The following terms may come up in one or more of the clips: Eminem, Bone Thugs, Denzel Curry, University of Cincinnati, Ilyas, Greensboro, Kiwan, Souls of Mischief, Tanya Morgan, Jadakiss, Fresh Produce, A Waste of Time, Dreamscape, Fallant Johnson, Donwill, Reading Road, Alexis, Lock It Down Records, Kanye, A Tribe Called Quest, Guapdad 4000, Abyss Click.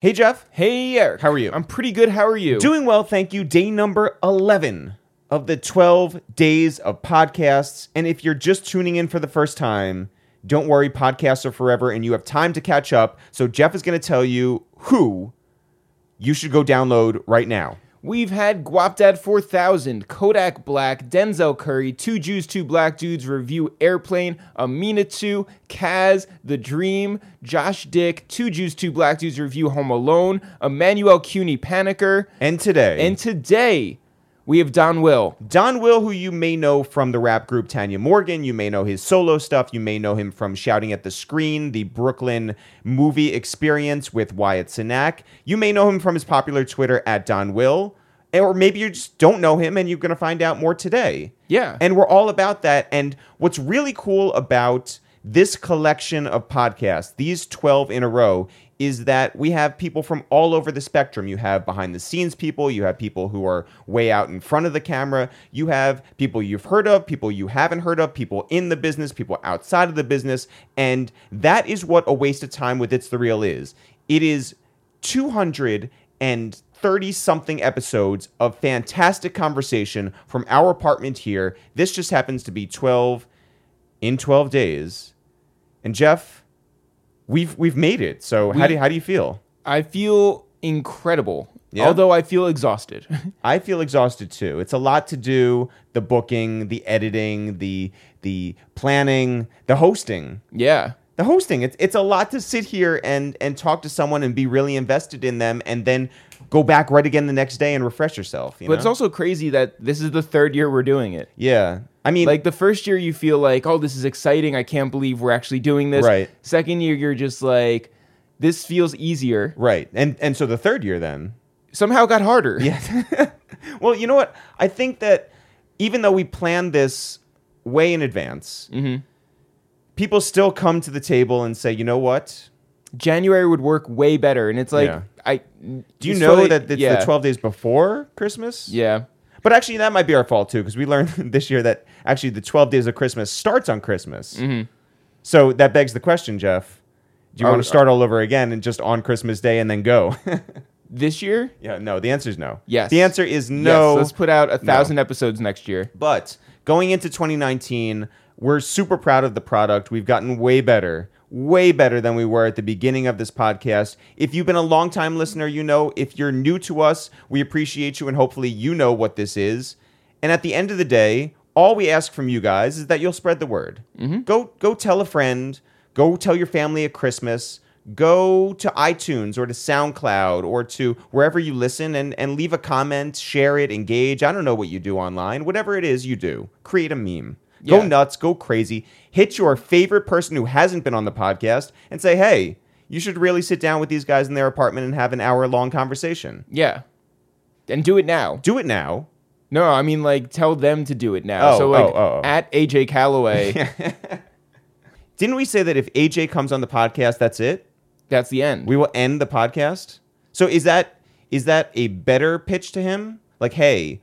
Hey, Jeff. Hey, Eric. How are you? I'm pretty good. How are you? Doing well, thank you. Day number 11 of the 12 days of podcasts. And if you're just tuning in for the first time, don't worry. Podcasts are forever and you have time to catch up. So Jeff is going to tell you who you should go download right now. We've had Guapdad 4000, Kodak Black, Denzel Curry, Two Jews, Two Black Dudes, Review Airplane, Amina 2, Kaz, The Dream, Josh Dick, Two Jews, Two Black Dudes, Review Home Alone, Emmanuel Cuny Panicker. And today, we have Donwill. Donwill, who you may know from the rap group Tanya Morgan. You may know his solo stuff. You may know him from Shouting at the Screen, the Brooklyn movie experience with Wyatt Cenac. You may know him from his popular Twitter @Donwill. Or maybe you just don't know him and you're going to find out more today. Yeah. And we're all about that. And what's really cool about this collection of podcasts, these 12 in a row, is that we have people from all over the spectrum. You have behind-the-scenes people. You have people who are way out in front of the camera. You have people you've heard of, people you haven't heard of, people in the business, people outside of the business. And that is what A Waste of Time with It's the Real is. It is 230-something episodes of fantastic conversation from our apartment here. This just happens to be 12 in 12 days. And Jeff, we've made it. So how do you feel? I feel incredible. Yeah. Although I feel exhausted. I feel exhausted too. It's a lot to do: the booking, the editing, the planning, the hosting. Yeah. The hosting. It's a lot to sit here and talk to someone and be really invested in them and then go back right again the next day and refresh yourself. You know? It's also crazy that this is the third year we're doing it. Yeah. I mean, like the first year you feel like, oh, this is exciting. I can't believe we're actually doing this. Right. Second year, you're just like, this feels easier. Right. And so the third year then somehow got harder. Yeah. Well, you know what? I think that even though we planned this way in advance, mm-hmm. people still come to the table and say, you know what? January would work way better. And it's like, yeah. Do you know that it's the 12 days before Christmas? Yeah. But actually, that might be our fault, too, because we learned this year that actually the 12 days of Christmas starts on Christmas. Mm-hmm. So that begs the question, Jeff. Do you want to start all over again and just on Christmas Day and then go? This year? Yeah, no. The answer is no. Yes. The answer is no. Yes, let's put out 1,000 episodes next year. But going into 2019, we're super proud of the product. We've gotten way better than we were at the beginning of this podcast. If you've been a longtime listener, you know. If you're new to us, we appreciate you, and hopefully you know what this is. And at the end of the day, all we ask from you guys is that you'll spread the word. Mm-hmm. Go tell a friend. Go tell your family at Christmas. Go to iTunes or to SoundCloud or to wherever you listen and leave a comment, share it, engage. I don't know what you do online. Whatever it is you do, create a meme. Yeah. Go nuts, go crazy, hit your favorite person who hasn't been on the podcast and say, hey, you should really sit down with these guys in their apartment and have an hour-long conversation. Yeah. And do it now. Do it now. No, I mean, like, tell them to do it now. At AJ Calloway. Didn't we say that if AJ comes on the podcast, that's it? That's the end. We will end the podcast? So is that a better pitch to him? Like, hey,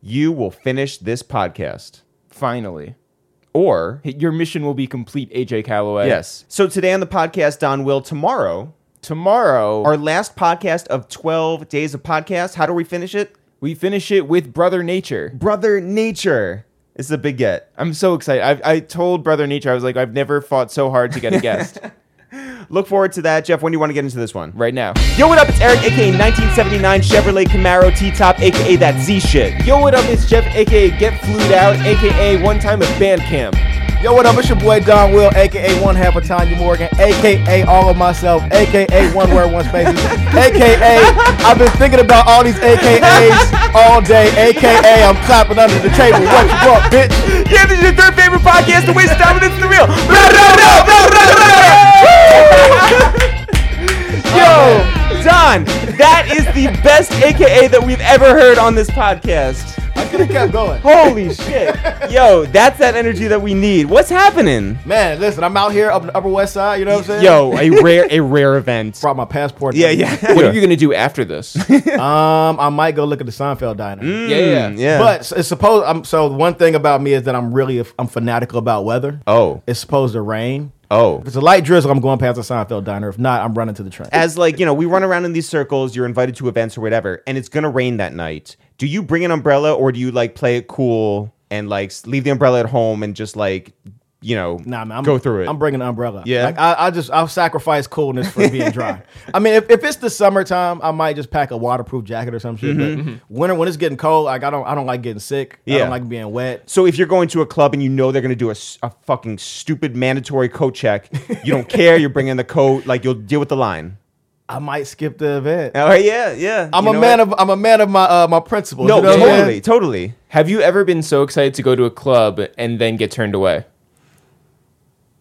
you will finish this podcast. Finally. Or your mission will be complete, AJ Calloway. Yes. So today on the podcast, Donwill, tomorrow, our last podcast of 12 days of podcast. How do we finish it? We finish it with Brother Nature. Brother Nature. It's a big get. I'm so excited. I told Brother Nature, I was like, I've never fought so hard to get a guest. Look forward to that. Jeff, when do you want to get into this one? Right now. Yo, what up? It's Eric, a.k.a. 1979 Chevrolet Camaro T-Top, a.k.a. that Z shit. Yo, what up? It's Jeff, a.k.a. Get Flued Out, a.k.a. One Time at Band Camp. Yo, what up? It's your boy Donwill, a.k.a. One Half of Tanya Morgan, a.k.a. All of Myself, a.k.a. One Word, One Spaces, a.k.a. I've been thinking about all these a.k.a.s all day, a.k.a. I'm clapping under the table. What you want, bitch? Yeah, this is your third favorite podcast, The Waste of Time with It's the Real. Yo, Don, that is the best a.k.a. that we've ever heard on this podcast. I could have kept going. Holy shit. Yo, that's that energy that we need. What's happening? Man, listen, I'm out here up in the Upper West Side, you know what I'm saying? Yo, a rare event. Brought my passport. Yeah. What are you going to do after this? I might go look at the Seinfeld Diner. Yeah. But it's supposed, so one thing about me is that I'm really fanatical about weather. Oh. It's supposed to rain. Oh. If it's a light drizzle, I'm going past the Seinfeld diner. If not, I'm running to the train. As like, you know, we run around in these circles, you're invited to events or whatever, and it's going to rain that night. Do you bring an umbrella or do you like play it cool and like leave the umbrella at home and just like, you know, go through it? I'm bringing an umbrella. Yeah. Like, I'll sacrifice coolness for being dry. I mean, if it's the summertime, I might just pack a waterproof jacket or some shit. Mm-hmm, mm-hmm. Winter, when it's getting cold, like I don't like getting sick. Yeah. I don't like being wet. So if you're going to a club and you know they're going to do a fucking stupid mandatory coat check, you don't care, you're bringing the coat, like you'll deal with the line. I might skip the event. Oh yeah, yeah. I'm a man of my my principles. No, you know totally. Have you ever been so excited to go to a club and then get turned away?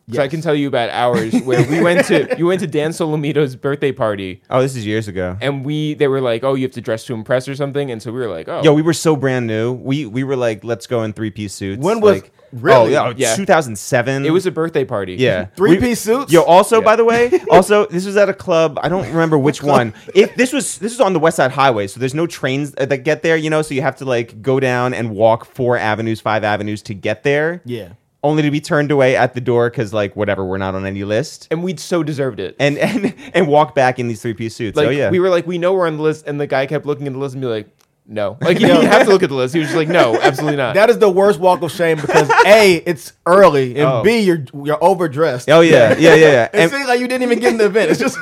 Yes. So I can tell you about ours where you went to Dan Solomito's birthday party. Oh, this is years ago. And they were like, oh, you have to dress to impress or something. And so we were like, oh. Yo, we were so brand new. We were like, let's go in 3-piece suits. When was like, really? Oh, yeah. 2007. It was a birthday party. Yeah. 3-piece suits? Yo, also, by the way, this was at a club. I don't remember which one. This is on the West Side Highway, so there's no trains that get there, you know, so you have to like go down and walk 5 avenues to get there. Yeah. Only to be turned away at the door because, like, whatever, we're not on any list. And we'd so deserved it. And walk back in these 3-piece suits. Like, yeah. We were like, we know we're on the list. And the guy kept looking at the list and be like, no. Like, you know, you have to look at the list. He was just like, no, absolutely not. That is the worst walk of shame because, A, it's early. And, B, you're overdressed. Oh, yeah. Yeah, yeah, yeah. It seems like you didn't even get in the event. It's just...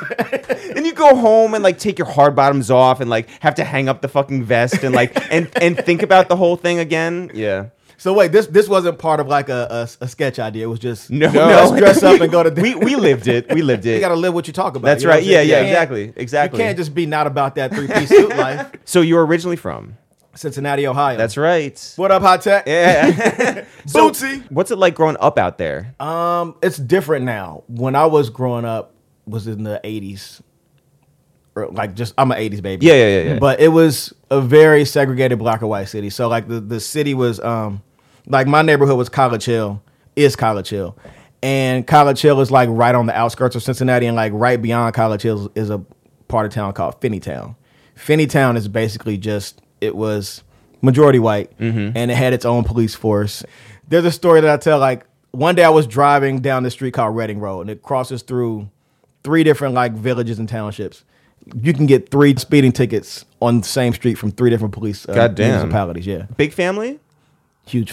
And you go home and, like, take your hard bottoms off and, like, have to hang up the fucking vest and, like, and think about the whole thing again. Yeah. So wait, this wasn't part of like a sketch idea. It was just let's dress up and go to dinner. We lived it. You got to live what you talk about. That's right. Yeah, yeah, exactly. You can't just be not about that 3-piece suit life. So you're originally from Cincinnati, Ohio. That's right. What up, Hi-Tek? Yeah. Bootsy. What's it like growing up out there? It's different now. When I was growing up, was in the 80s. Like just I'm an 80s baby. Yeah, yeah, yeah, yeah. But it was a very segregated black and white city. So like the city was like my neighborhood was College Hill. And College Hill is like right on the outskirts of Cincinnati, and like right beyond College Hill is a part of town called Finneytown. Finneytown is basically just, it was majority white, mm-hmm. and it had its own police force. There's a story that I tell, like one day I was driving down the street called Reading Road, and it crosses through 3 different like villages and townships. You can get 3 speeding tickets on the same street from 3 different police municipalities. Yeah. Big family? Huge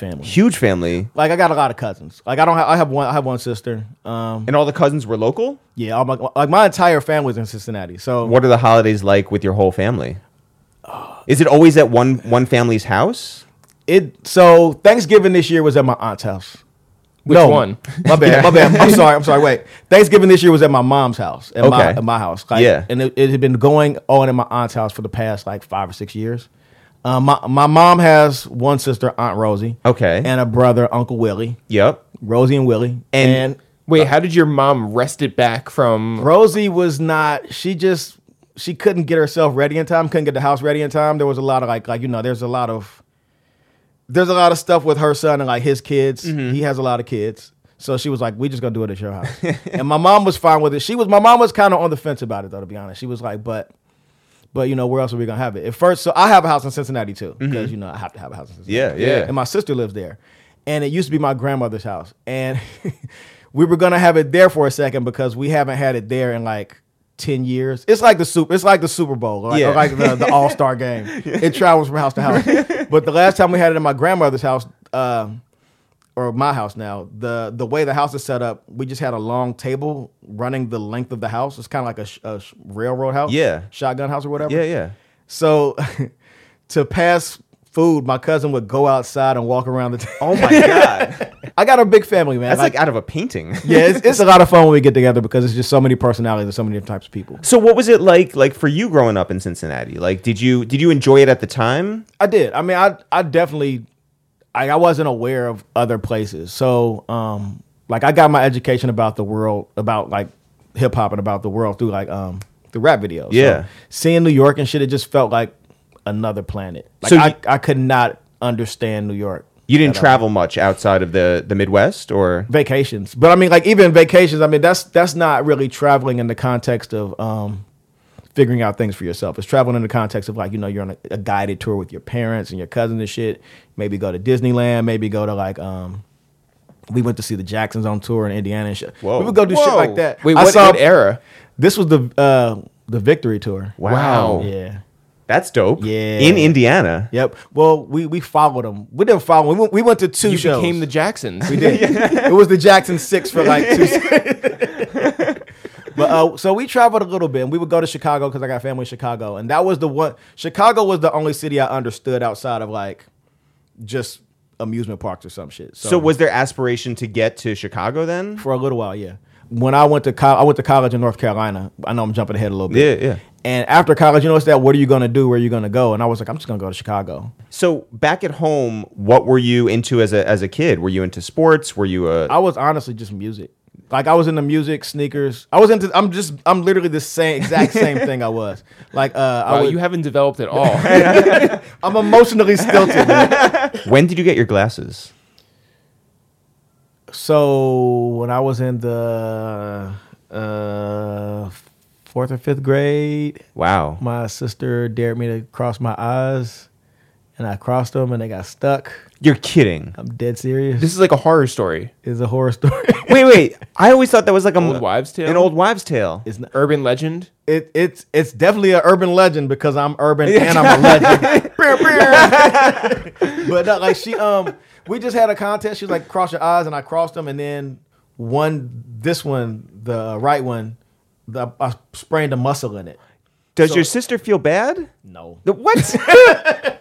family. Like I got a lot of cousins. Like I have one sister. And all the cousins were local? Yeah, my entire family's in Cincinnati. So what are the holidays like with your whole family? Is it always at one family's house? So Thanksgiving this year was at my aunt's house. Which one? My bad. I'm sorry. Wait. Thanksgiving this year was at my mom's house. At my house. Like, yeah. And it had been going on at my aunt's house for the past like 5 or 6 years. My mom has one sister, Aunt Rosie. Okay. And a brother, Uncle Willie. Yep. Rosie and Willie. And wait, how did your mom wrest it back from... Rosie was not... She couldn't get herself ready in time, couldn't get the house ready in time. There was a lot of like you know, there's a lot of stuff with her son and like his kids. Mm-hmm. He has a lot of kids. So she was like, we just gonna do it at your house. And my mom was fine with it. My mom was kind of on the fence about it though, to be honest. She was like, But you know, where else are we gonna have it? At first, so I have a house in Cincinnati too, because mm-hmm. you know I have to have a house in Cincinnati. Yeah, yeah. And my sister lives there, and it used to be my grandmother's house, and we were gonna have it there for a second because we haven't had it there in like 10 years. It's like the Super Bowl, or like the All-Star game. It travels from house to house. But the last time we had it in my grandmother's house, or my house now, the way the house is set up, we just had a long table running the length of the house. It's kind of like a railroad house, shotgun house or whatever. Yeah, yeah. So to pass food, my cousin would go outside and walk around the table. Oh my God. I got a big family, man. That's like out of a painting. Yeah, it's a lot of fun when we get together because it's just so many personalities and so many different types of people. So what was it like for you growing up in Cincinnati? Like, did you enjoy it at the time? I did. I mean, I definitely... I wasn't aware of other places. So, like, I got my education about the world, about, like, hip-hop and about the world through, like, the rap videos. Yeah. So, seeing New York and shit, it just felt like another planet. Like, so I could not understand New York. You didn't travel much outside of the Midwest, or? Vacations. But, I mean, like, even vacations, I mean, that's not really traveling in the context of... figuring out things for yourself. It's traveling in the context of like, you know, you're on a guided tour with your parents and your cousins and shit. Maybe go to Disneyland, maybe go to like We went to see the Jacksons on tour in Indiana and shit. We would go do shit like that. Wait, what era? This was the Victory Tour. Wow. Yeah. That's dope. Yeah. In Indiana. Yep. Well, we followed them. We didn't follow them. We went to two shows. You became the Jacksons. We did. It was the Jackson 6 for like 2 seconds. But so we traveled a little bit, and we would go to Chicago because I got family in Chicago. And that was the one. Chicago was the only city I understood outside of like just amusement parks or some shit. So was there aspiration to get to Chicago then? For a little while, yeah. When I went to college in North Carolina. I know I'm jumping ahead a little bit. Yeah, yeah. And after college, you know, it's that, what are you going to do? Where are you going to go? And I was like, I'm just going to go to Chicago. So back at home, what were you into as a kid? Were you into sports? Were you I was honestly just music. Like, I was into music, sneakers. I'm literally the exact same thing I was. Like, you haven't developed at all. I'm emotionally stilted. Man. When did you get your glasses? So when I was in the fourth or fifth grade, wow, my sister dared me to cross my eyes, and I crossed them, and they got stuck. You're kidding! I'm dead serious. This is like a horror story. It's a horror story. Wait! I always thought that was like an old wives' tale. An old wives' tale. It's an urban legend. It's definitely an urban legend because I'm urban and I'm a legend. But no, like we just had a contest. She was like, cross your eyes, and I crossed them, and then the right one, I sprained a muscle in it. Does your sister feel bad? No. What?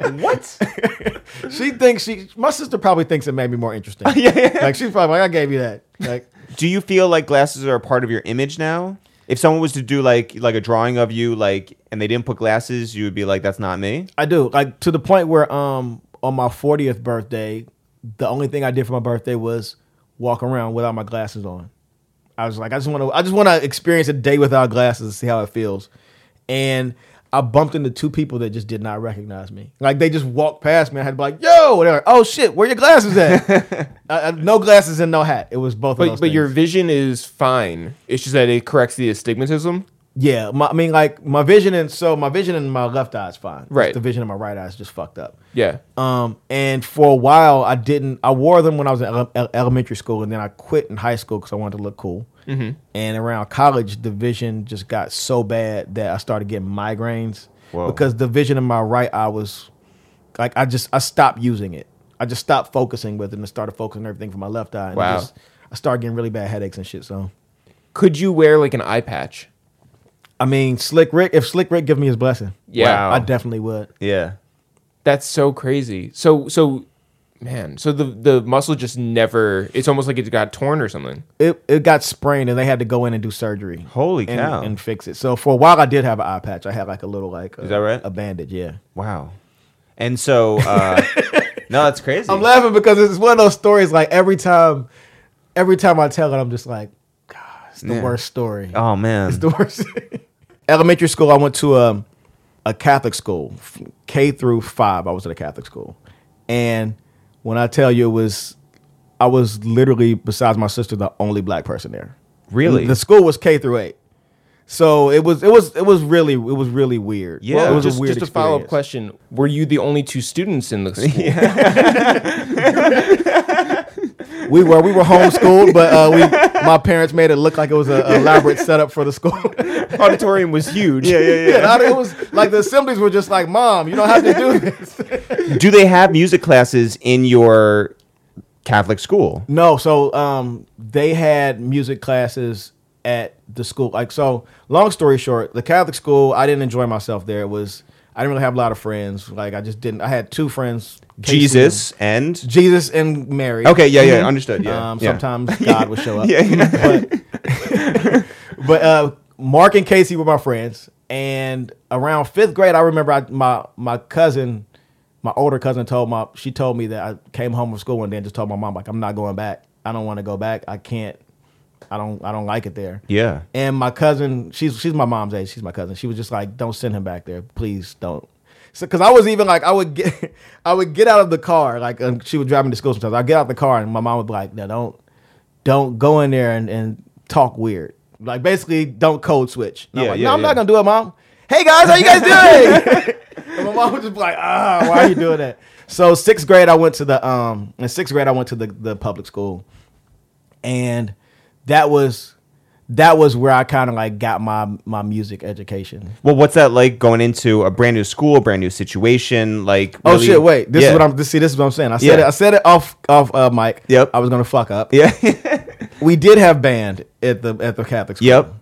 What? My sister probably thinks it made me more interesting. Yeah. Like, she's probably like, I gave you that. Like, do you feel like glasses are a part of your image now? If someone was to do like a drawing of you, like, and they didn't put glasses, you would be like, that's not me? I do. Like, to the point where on my 40th birthday, the only thing I did for my birthday was walk around without my glasses on. I was like, I just want to experience a day without glasses and see how it feels. And I bumped into two people that just did not recognize me. Like, they just walked past me. I had to be like, yo, and they're like, oh shit, where are your glasses at? No glasses and no hat. It was both of those things. But your vision is fine. It's just that it corrects the astigmatism. Yeah. My vision, and so my vision in my left eye is fine. Right. Just the vision in my right eye is just fucked up. Yeah. And for a while, I wore them when I was in elementary school, and then I quit in high school because I wanted to look cool. Mm-hmm. And around college, the vision just got so bad that I started getting migraines. Whoa. Because the vision in my right eye was like, I stopped using it. I just stopped focusing with it and started focusing on everything from my left eye. And wow. I started getting really bad headaches and shit. So could you wear like an eye patch? I mean, if Slick Rick give me his blessing, yeah, wow, I definitely would. Yeah, that's so crazy. So, man, so the muscle just never. It's almost like it got torn or something. It got sprained, and they had to go in and do surgery. Holy cow! And fix it. So for a while, I did have an eye patch. I had like a little is that right? A bandage. Yeah. Wow. And so, no, that's crazy. I'm laughing because it's one of those stories. Like every time I tell it, I'm just like, God, it's the worst story. Oh man, it's the worst. Elementary school, I went to a Catholic school, K through 5. I was at a Catholic school, and when I tell you, I was literally, besides my sister, the only black person there. Really, the school was K through 8, so it was really weird. Yeah, well, it was just a weird. Just a follow up question: were you the only two students in the school? Yeah. We were homeschooled, but my parents made it look like it was an elaborate setup for the school. Auditorium was huge. Yeah. It was like the assemblies were just like, Mom, you don't have to do this. Do they have music classes in your Catholic school? No, so they had music classes at the school. Like, so long story short, the Catholic school, I didn't enjoy myself there. I didn't really have a lot of friends. Like, I just didn't. I had two friends. Jesus and Mary. Okay, yeah, understood. Yeah. Sometimes God would show up. Yeah. But Mark and Casey were my friends. And around fifth grade, I remember my older cousin, told me that I came home from school one day and just told my mom, like, I'm not going back. I don't want to go back. I can't. I don't like it there. Yeah. And my cousin, she's my mom's age. She's my cousin. She was just like, don't send him back there. Please don't. So, cause I was even like, I would get out of the car. Like, she would drive me to school sometimes. I'd get out the car and my mom would be like, no, don't go in there and talk weird. Like, basically don't code switch. And I'm not going to do it, Mom. Hey guys, how you guys doing? And my mom was just like, ah, why are you doing that? So in sixth grade I went to the public school, and that was where I kind of like got my music education. Well, what's that like going into a brand new school, a brand new situation? Like, really? Oh shit, wait, this is what I'm. See, this is what I'm saying. I said it off mic. Yep, I was gonna fuck up. Yeah, we did have band at the Catholic school. Yep,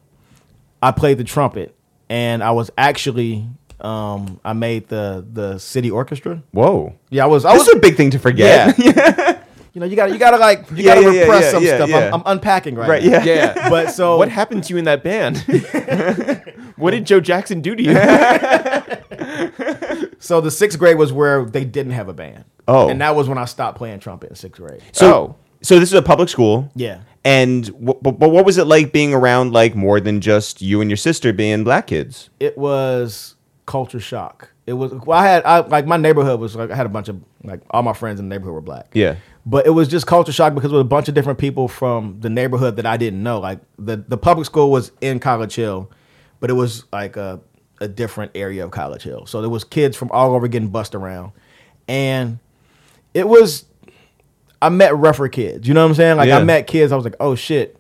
I played the trumpet, and I was actually. I made the city orchestra. Whoa! Yeah, This is a big thing to forget. Yeah. You know, you gotta repress some stuff. Yeah. I'm unpacking right now. Yeah. But so, what happened to you in that band? What did Joe Jackson do to you? So the sixth grade was where they didn't have a band. Oh. And that was when I stopped playing trumpet in sixth grade. So this is a public school. Yeah. And but what was it like being around like more than just you and your sister being black kids? It was. Culture shock. It was. Well, I my neighborhood was like I had a bunch of like all my friends in the neighborhood were black. Yeah, but it was just culture shock because it was a bunch of different people from the neighborhood that I didn't know. Like the public school was in College Hill, but it was like a different area of College Hill. So there was kids from all over getting bussed around, and it was. I met rougher kids. You know what I'm saying? Like I met kids. I was like, oh shit,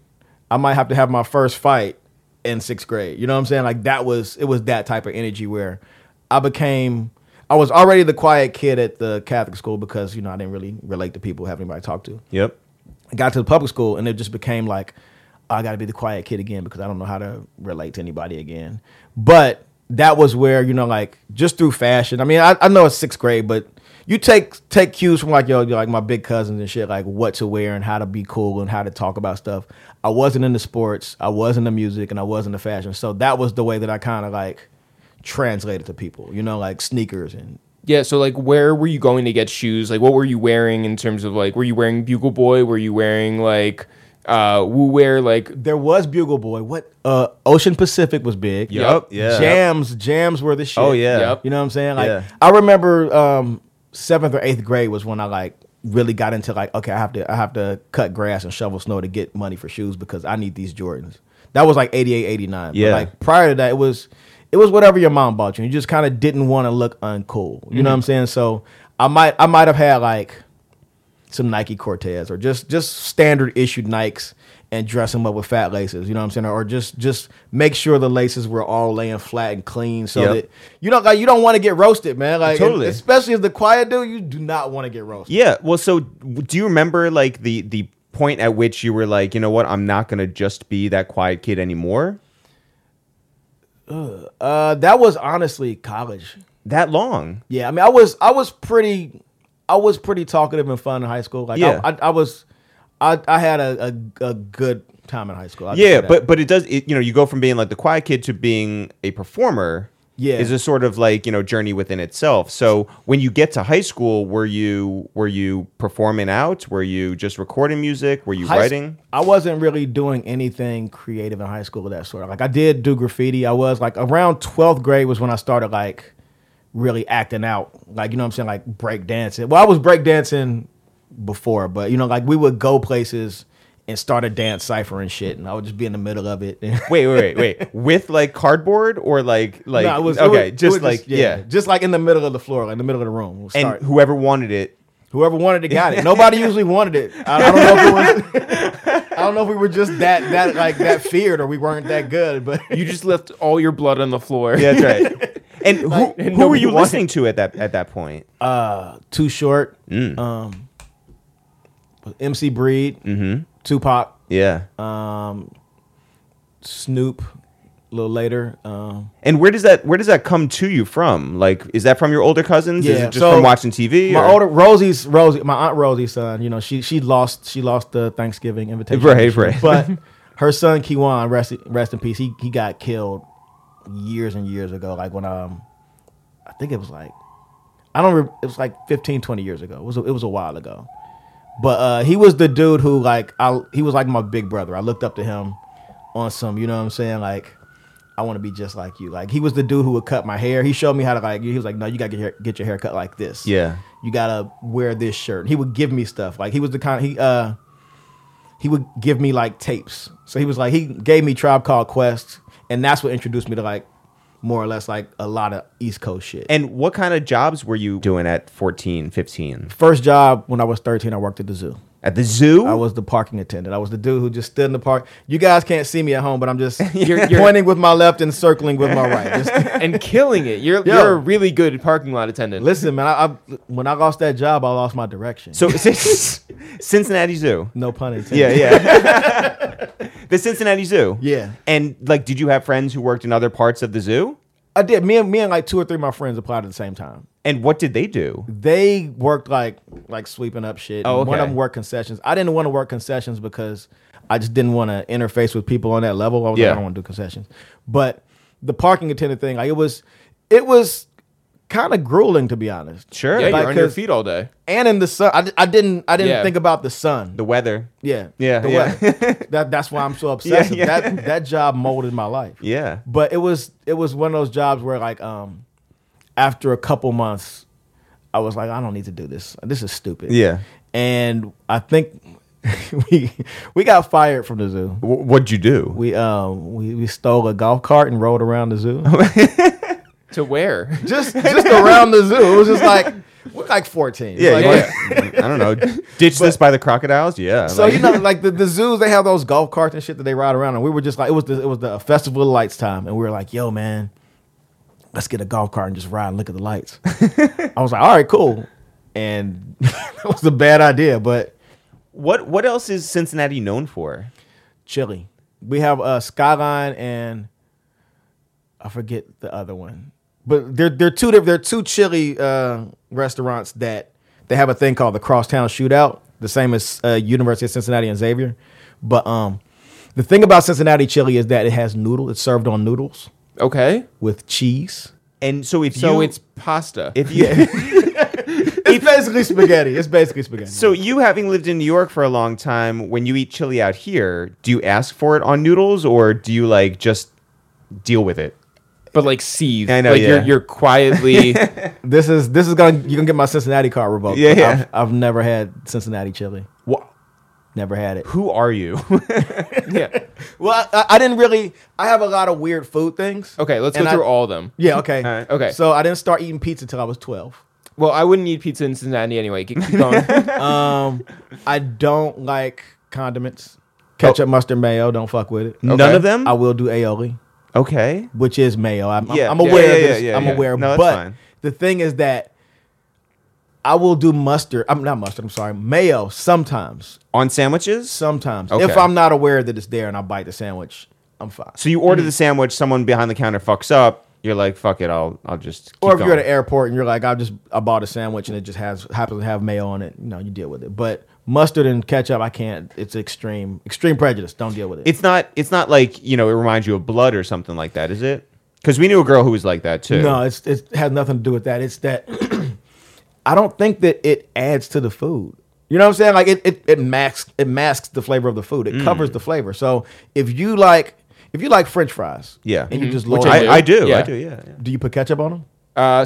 I might have to have my first fight. In sixth grade, you know what I'm saying? Like it was that type of energy where I was already the quiet kid at the Catholic school because, you know, I didn't really relate to people, have anybody to talk to. Yep. I got to the public school and it just became like, I got to be the quiet kid again because I don't know how to relate to anybody again. But that was where, you know, like just through fashion. I mean, I know it's sixth grade, but you take cues from like, yo, like my big cousins and shit, like what to wear and how to be cool and how to talk about stuff. I wasn't into sports, I wasn't into music, and I wasn't into fashion. So that was the way that I kind of like translated to people, you know, like sneakers and. Yeah, so like where were you going to get shoes? Like what were you wearing in terms of like, were you wearing Bugle Boy? Were you wearing like Woo Wear? Like there was Bugle Boy. What? Ocean Pacific was big. Yep. Yeah. Jams were the shit. Oh yeah. Yep. You know what I'm saying? Like I remember 7th or 8th grade was when I like really got into like, okay, I have to cut grass and shovel snow to get money for shoes because I need these Jordans. That was like 88, 89. Yeah. But like prior to that, it was whatever your mom bought you. You just kind of didn't want to look uncool. You know what I'm saying? So I might have had like some Nike Cortez or just standard issued Nikes and dress them up with fat laces. You know what I'm saying? Or just make sure the laces were all laying flat and clean so that you know, like you don't want to get roasted, man. Like totally. Especially as the quiet dude, you do not want to get roasted. Yeah. Well, so do you remember like the point at which you were like, you know what, I'm not gonna just be that quiet kid anymore? That was honestly college. That long? Yeah. I mean, I was pretty talkative and fun in high school. Like I had a good time in high school. But it does, you know, you go from being like the quiet kid to being a performer. Yeah, is a sort of like, you know, journey within itself. So when you get to high school, were you performing out? Were you just recording music? Were you writing? I wasn't really doing anything creative in high school of that sort. Like I did do graffiti. I was like around 12th grade was when I started like really acting out. Like, you know what I'm saying? Like break dancing. Well, I was break dancing before, but you know, like we would go places and start a dance cipher and shit, and I would just be in the middle of it. Wait. With like cardboard or like no, just like in the middle of the floor, like in the middle of the room. We'll start. And whoever wanted it got it. Nobody usually wanted it. I don't know if we were just that like that feared or we weren't that good, but you just left all your blood on the floor. Yeah, that's right. And who were you listening to at that point? Too Short. MC Breed, Tupac, Snoop, a little later. And where does that come to you from? Like, is that from your older cousins? Yeah. Is it just from watching TV? My older my aunt Rosie's son. You know, she lost the Thanksgiving invitation. Right. But her son Kiwan, rest in peace. He got killed years and years ago. Like when I think it was like I don't remember. It was like 15, 20 years ago. It was a while ago. But he was the dude who, like, he was like my big brother. I looked up to him on some, you know what I'm saying? Like, I want to be just like you. Like, he was the dude who would cut my hair. He showed me how to, like, he was like, no, you got to get your hair cut like this. Yeah. You got to wear this shirt. He would give me stuff. Like, he was the kind of, he would give me, like, tapes. So he was like, he gave me Tribe Called Quest, and that's what introduced me to, like, more or less like a lot of East Coast shit. And what kind of jobs were you doing at 14, 15? First job when I was 13, I worked at the zoo. At the zoo? I was the parking attendant. I was the dude who just stood in the park. You guys can't see me at home, but I'm just you're pointing with my left and circling with my right. Just, and killing it. You're a really good parking lot attendant. Listen, man, when I lost that job, I lost my direction. So Cincinnati Zoo. No pun intended. Yeah. The Cincinnati Zoo. Yeah. And like, did you have friends who worked in other parts of the zoo? I did. Me and like two or three of my friends applied at the same time. And what did they do? They worked like sweeping up shit. Oh, okay. One of them worked concessions. I didn't want to work concessions because I just didn't want to interface with people on that level. I was like, I don't want to do concessions. But the parking attendant thing, like it was kind of grueling, to be honest. Sure, yeah, like, you're on your feet all day, and in the sun. I didn't think about the sun, the weather. Yeah. Weather. That's why I'm so obsessive. Yeah. That job molded my life. Yeah, but it was one of those jobs where like after a couple months, I was like, I don't need to do this. This is stupid. Yeah. And I think we got fired from the zoo. What'd you do? We stole a golf cart and rode around the zoo. To where? Just around the zoo. It was just like, we're like 14. Yeah, like, yeah. Like, I don't know. Ditch this by the crocodiles? Yeah. So, like, you know, like the zoos, they have those golf carts and shit that they ride around. And we were just like, it was the Festival of Lights time. And we were like, yo, man, let's get a golf cart and just ride and look at the lights. I was like, all right, cool. And that was a bad idea. But what else is Cincinnati known for? Chili. We have Skyline and I forget the other one. But they're two chili restaurants that they have a thing called the Crosstown Shootout, the same as University of Cincinnati and Xavier. But the thing about Cincinnati chili is that it has noodles. It's served on noodles. Okay. With cheese. And so it's pasta. It's basically spaghetti. It's basically spaghetti. So you, having lived in New York for a long time, when you eat chili out here, do you ask for it on noodles or do you like just deal with it? But like seethe. I know, like you're quietly. This is gonna, you're gonna get my Cincinnati card revoked. Yeah. I've never had Cincinnati chili. What? Never had it. Who are you? Yeah. Well, I didn't really. I have a lot of weird food things. Okay, let's go through all of them. Yeah. Okay. All right. Okay. So I didn't start eating pizza until I was 12. Well, I wouldn't eat pizza in Cincinnati anyway. Keep going. I don't like condiments. Ketchup, mustard, mayo. Don't fuck with it. Okay. None of them. I will do aioli. Okay. Which is mayo. I'm aware of this. I'm aware. No, that's fine. The thing is that I will do mustard. I'm not mustard. I'm sorry. Mayo sometimes. On sandwiches? Sometimes. Okay. If I'm not aware that it's there and I bite the sandwich, I'm fine. So you order the sandwich, someone behind the counter fucks up, you're like, fuck it, I'll just keep going. Or if you're at an airport and you're like, I bought a sandwich and it just happens to have mayo on it, you know, you deal with it. But mustard and ketchup, I can't. It's extreme prejudice. Don't deal with it. It's not like, you know, it reminds you of blood or something like that, is it? Because we knew a girl who was like that too. No, it has nothing to do with that. It's that I don't think that it adds to the food. You know what I'm saying? Like it masks the flavor of the food. It covers the flavor. So if you like French fries, yeah, and you just load it, I do. Do you put ketchup on them?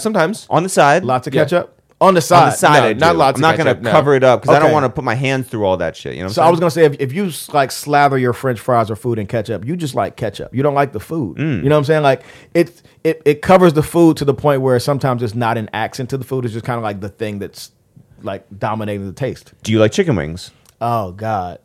Sometimes on the side, lots of ketchup on the side. On the side, no, I do. Not lots. I'm of not ketchup, gonna no. cover it up because I don't want to put my hands through all that shit. You know. What I'm so saying? I was gonna say if you like slather your French fries or food in ketchup, you just like ketchup. You don't like the food. Mm. You know what I'm saying? Like it covers the food to the point where sometimes it's not an accent to the food. It's just kind of like the thing that's like dominating the taste. Do you like chicken wings? Oh God,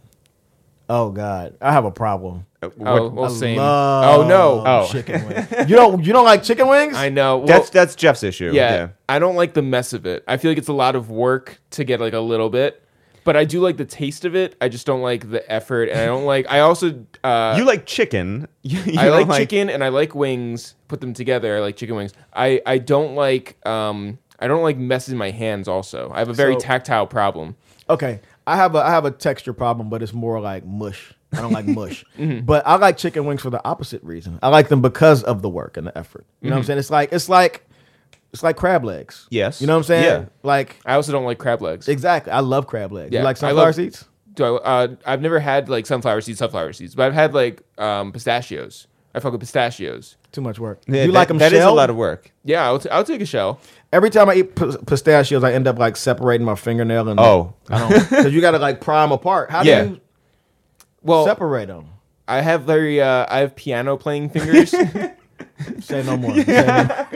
I have a problem. Same. Oh no, chicken wings. You don't like chicken wings? I know. Well, that's Jeff's issue. Yeah, I don't like the mess of it. I feel like it's a lot of work to get like a little bit, but I do like the taste of it. I just don't like the effort, and I don't like. I also you like chicken. I like chicken, and I like wings. Put them together. I like chicken wings. I don't like. I don't like messing my hands also. I have a very tactile problem. Okay. I have a texture problem, but it's more like mush. I don't like mush. Mm-hmm. But I like chicken wings for the opposite reason. I like them because of the work and the effort. You know what I'm saying? It's like crab legs. Yes. You know what I'm saying? Yeah. Like I also don't like crab legs. Exactly. I love crab legs. Yeah. You like sunflower seeds? Do I I've never had like sunflower seeds, but I've had like pistachios. I fuck with pistachios. Too much work. Yeah, you like them shell? That is a lot of work. Yeah, I'll take a shell. Every time I eat pistachios, I end up like separating my fingernail and because you gotta like pry them apart. How do you separate them? I have piano playing fingers. Say no more. Yeah.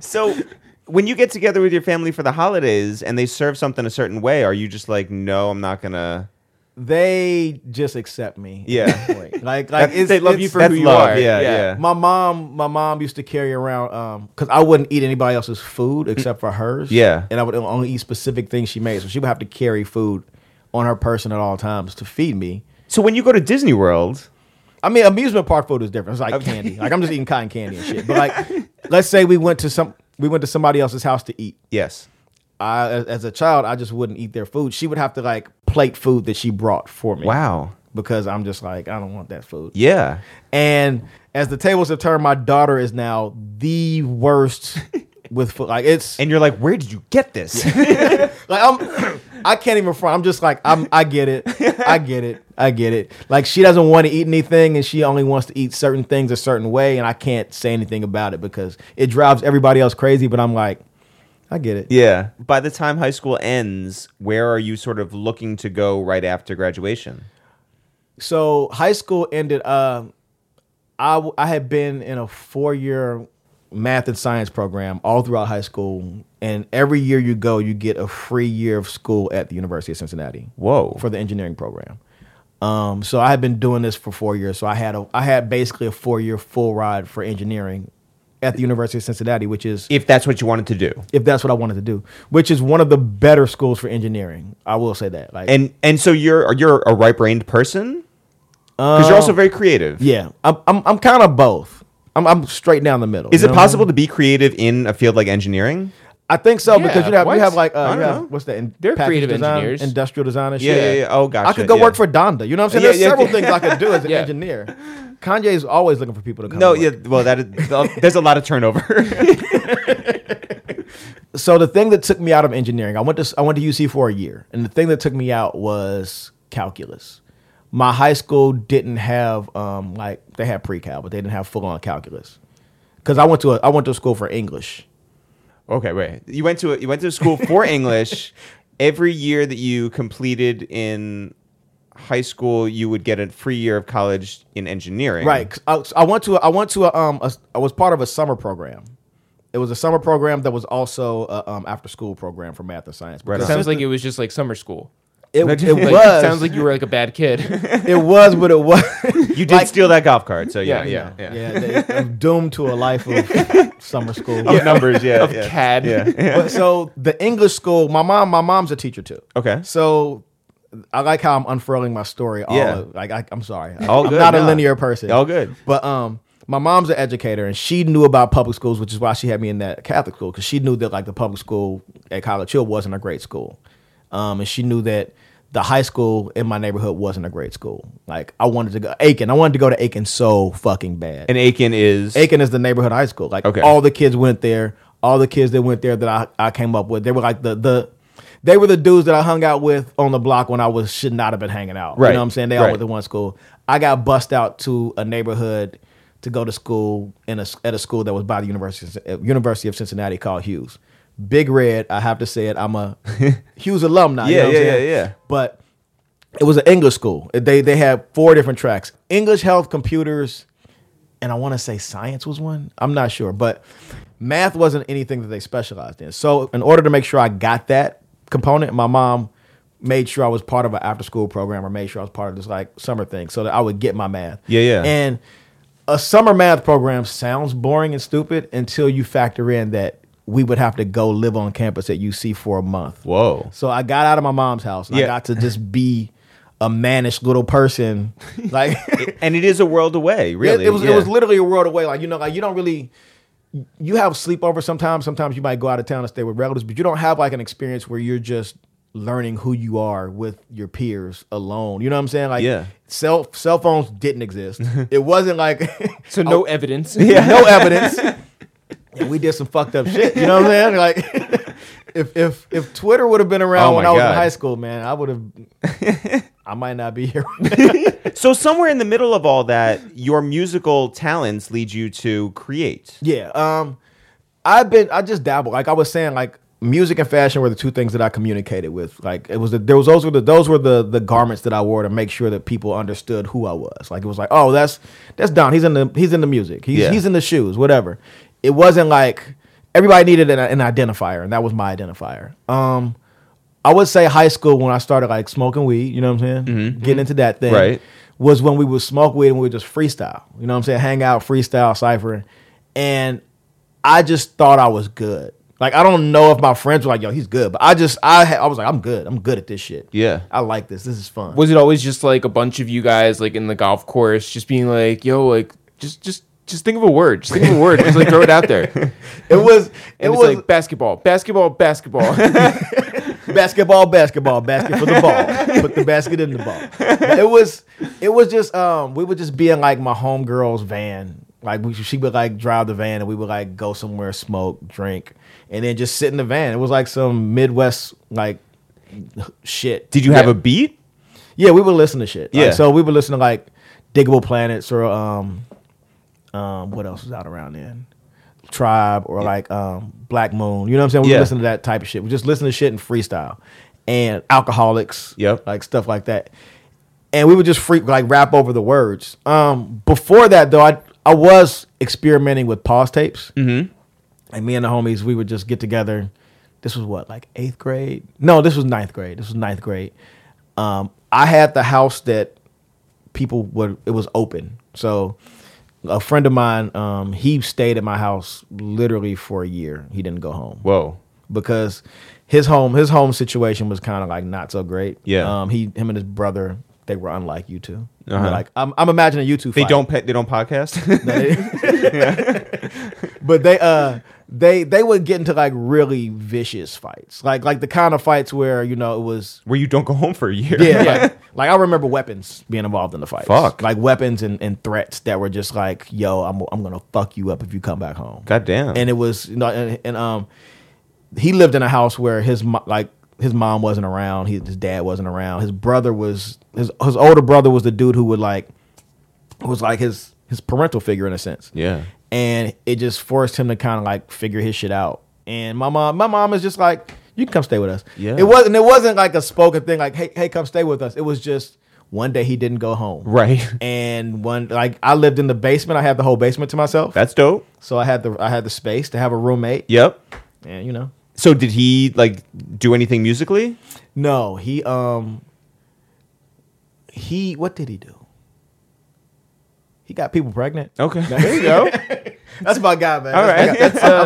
Say no more. So when you get together with your family for the holidays and they serve something a certain way, are you just like, no, I'm not going to? They just accept me. Yeah. Like it's, they love you for who you are. Yeah, yeah. My mom used to carry around, because I wouldn't eat anybody else's food except for hers. Yeah. And I would only eat specific things she made. So she would have to carry food on her person at all times to feed me. So when you go to Disney World, I mean, amusement park food is different. It's like candy. Like, I'm just eating cotton candy and shit. But like, let's say we went to somebody else's house to eat. Yes. As a child, I just wouldn't eat their food. She would have to like plate food that she brought for me. Wow. Because I'm just like, I don't want that food. Yeah. And as the tables have turned, my daughter is now the worst with food. Like, it's, and you're like, where did you get this? Yeah. Like, I can't even front. I'm just like, I get it. Like, she doesn't want to eat anything, and she only wants to eat certain things a certain way, and I can't say anything about it because it drives everybody else crazy, but I'm like, I get it. Yeah. By the time high school ends, where are you sort of looking to go right after graduation? So high school ended, I had been in a 4-year math and science program all throughout high school, and every year you go, you get a free year of school at the University of Cincinnati. Whoa! For the engineering program. So I had been doing this for 4 years. So I had basically a 4-year full ride for engineering at the University of Cincinnati, which is, if that's what you wanted to do, if that's what I wanted to do, which is one of the better schools for engineering. I will say that. Like, and so you're a right-brained person, because you're also very creative. Yeah, I'm kind of both. I'm straight down the middle. Is it possible to be creative in a field like engineering? I think so, yeah, because you have like, what's that? They're creative design, engineers. Industrial design and shit. Yeah, yeah, yeah. Oh, gotcha. I could go work for Donda. You know what I'm saying? There's several things I could do as an engineer. Kanye's always looking for people to come work. Well, that is, there's a lot of turnover. So the thing that took me out of engineering, I went to UC for a year, and the thing that took me out was calculus. My high school didn't have, they had pre-cal, but they didn't have full-on calculus. Because I went to a school for English. Okay, wait. You went to a school for English. Every year that you completed in high school, you would get a free year of college in engineering. Right. I was part of a summer program. It was a summer program that was also an after-school program for math and science. Right. It sounds like it was just like summer school. It was. It sounds like you were like a bad kid. It was, but it was. You did like, steal that golf cart, so yeah. I'm doomed to a life of summer school. Of numbers, yeah. Of CAD. Yeah. But so the English school, my mom's a teacher too. Okay. So I like how I'm unfurling my story. I'm sorry. All I'm good, not a linear person. All good. But my mom's an educator, and she knew about public schools, which is why she had me in that Catholic school, because she knew that like the public school at College Hill wasn't a great school. And she knew that the high school in my neighborhood wasn't a great school. Like, I wanted to go Aiken. I wanted to go to Aiken so fucking bad. And Aiken is the neighborhood high school. Like, All the kids went there. All the kids that went there that I came up with, they were like they were the dudes that I hung out with on the block when I should not have been hanging out. Right. You know what I'm saying? They all went to one school. I got bussed out to a neighborhood to go to school at a school that was by the University of Cincinnati called Hughes. Big Red, I have to say it. I'm a Hughes alumni. Yeah, you know what I'm saying? Yeah. But it was an English school. They had 4 different tracks: English, health, computers, and I want to say science was one. I'm not sure, but math wasn't anything that they specialized in. So in order to make sure I got that component, my mom made sure I was part of an after-school program, or made sure I was part of this like summer thing, so that I would get my math. Yeah, yeah. And a summer math program sounds boring and stupid until you factor in that we would have to go live on campus at UC for a month. Whoa. So I got out of my mom's house, and I got to just be a mannish little person. Like, and it is a world away, really. It was literally a world away. Like, you know, like, you don't really, you have sleepovers sometimes. Sometimes you might go out of town and stay with relatives, but you don't have like an experience where you're just learning who you are with your peers alone. You know what I'm saying? Like, cell phones didn't exist. It wasn't like. So no evidence. Yeah, no evidence. And we did some fucked up shit. You know what I'm saying? Like, if Twitter would have been around when I was in high school, man, I would have. I might not be here. So somewhere in the middle of all that, your musical talents lead you to create. Yeah. I just dabble. Like I was saying, like music and fashion were the two things that I communicated with. Like it was, those were the garments that I wore to make sure that people understood who I was. Like it was like, oh, that's Don. He's in the music. He's in the shoes. Whatever. It wasn't like everybody needed an identifier, and that was my identifier. I would say high school when I started like smoking weed. You know what I'm saying? Mm-hmm. Getting into that thing was when we would smoke weed and we would just freestyle. You know what I'm saying? Hang out, freestyle, cyphering, and I just thought I was good. Like, I don't know if my friends were like, yo, he's good. But I was like, I'm good. I'm good at this shit. Yeah. I like this. This is fun. Was it always just, like, a bunch of you guys, like, in the golf course just being like, yo, like, just think of a word. Just think of a word. Just, like, throw it out there. It was like, basketball. Basketball, basketball. Basketball, basketball. Basket for the ball. Put the basket in the ball. But it was just, we would just be in, like, my homegirl's van. Like, she would, like, drive the van, and we would, like, go somewhere, smoke, drink, and then just sit in the van. It was like some Midwest, like, shit. Did you have a beat? Yeah, we would listen to shit. Yeah. Like, so we would listen to, like, Digable Planets or, what else was out around then? Tribe or, like, Black Moon. You know what I'm saying? We would listen to that type of shit. We just listen to shit and freestyle. And Alcoholics. Yep. Like, stuff like that. And we would just rap over the words. Before that, though, I was experimenting with pause tapes. Mm-hmm. And me and the homies, we would just get together. This was what, like 8th grade? No, this was 9th grade. I had the house that people would, it was open. So a friend of mine, he stayed at my house literally for a year. He didn't go home. Whoa. Because his home situation was kind of like not so great. Yeah. Him and his brother, they were unlike you two. Uh-huh. Like I'm imagining you two. They don't. They don't podcast. But they would get into like really vicious fights, like the kind of fights where you know it was where you don't go home for a year. Yeah. Like I remember weapons being involved in the fights. Fuck. Like weapons and threats that were just like, yo, I'm gonna fuck you up if you come back home. Goddamn. And it was he lived in a house where his mom wasn't around. His dad wasn't around. His brother was his older brother was the dude who would was his parental figure in a sense. Yeah, and it just forced him to kind of like figure his shit out. And my mom is just like, you can come stay with us. Yeah, it wasn't like a spoken thing like, hey, come stay with us. It was just one day he didn't go home. Right, and I lived in the basement. I had the whole basement to myself. That's dope. So I had the space to have a roommate. Yep, and you know. So did he like do anything musically? No, he what did he do? He got people pregnant. Okay, there you go. That's my guy, man. All right,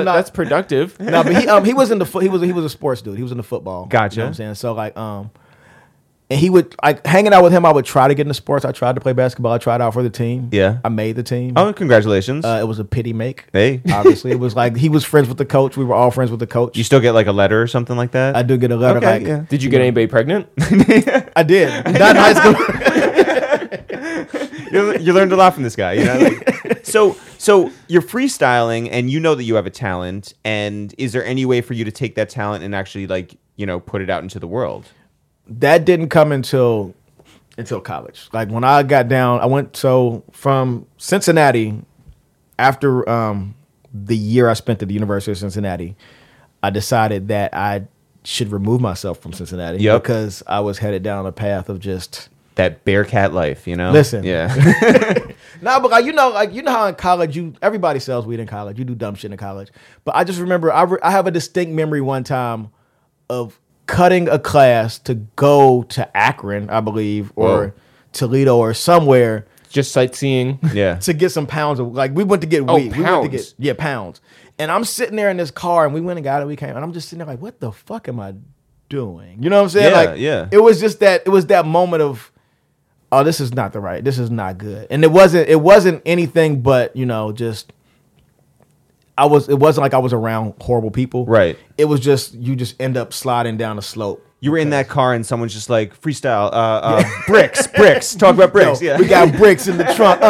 that's productive. No, but he was in the he was a sports dude. He was in the football. Gotcha. You know what I'm saying? So like and he would like hanging out with him. I would try to get into sports. I tried to play basketball. I tried out for the team. Yeah, I made the team. Oh, congratulations! It was a pity make. Hey, obviously it was like he was friends with the coach. We were all friends with the coach. You still get like a letter or something like that? I do get a letter. Okay, like, yeah. Did you get anybody pregnant? I did. Not in high school. You learned a lot from this guy. You know? Like, so you're freestyling, and you know that you have a talent. And is there any way for you to take that talent and actually like put it out into the world? That didn't come until college. Like when I got down, from Cincinnati, after the year I spent at the University of Cincinnati, I decided that I should remove myself from Cincinnati because I was headed down a path of just that bearcat life, you know? Listen. Yeah. No, but like you know how in college everybody sells weed in college. You do dumb shit in college. But I just remember I have a distinct memory one time of cutting a class to go to Akron, I believe, or Toledo or somewhere. Just sightseeing. Yeah. To get some pounds of we went to get weed. Pounds. We went to get pounds. And I'm sitting there in this car and we went and got it, we came. And I'm just sitting there like, what the fuck am I doing? You know what I'm saying? Yeah, It was just that moment of, oh, this is not this is not good. And it wasn't anything but, just it wasn't like I was around horrible people. Right. It was just, you just end up sliding down a slope. You were in that car and someone's just like, freestyle, bricks. Talk about bricks. No, yeah. We got bricks in the trunk.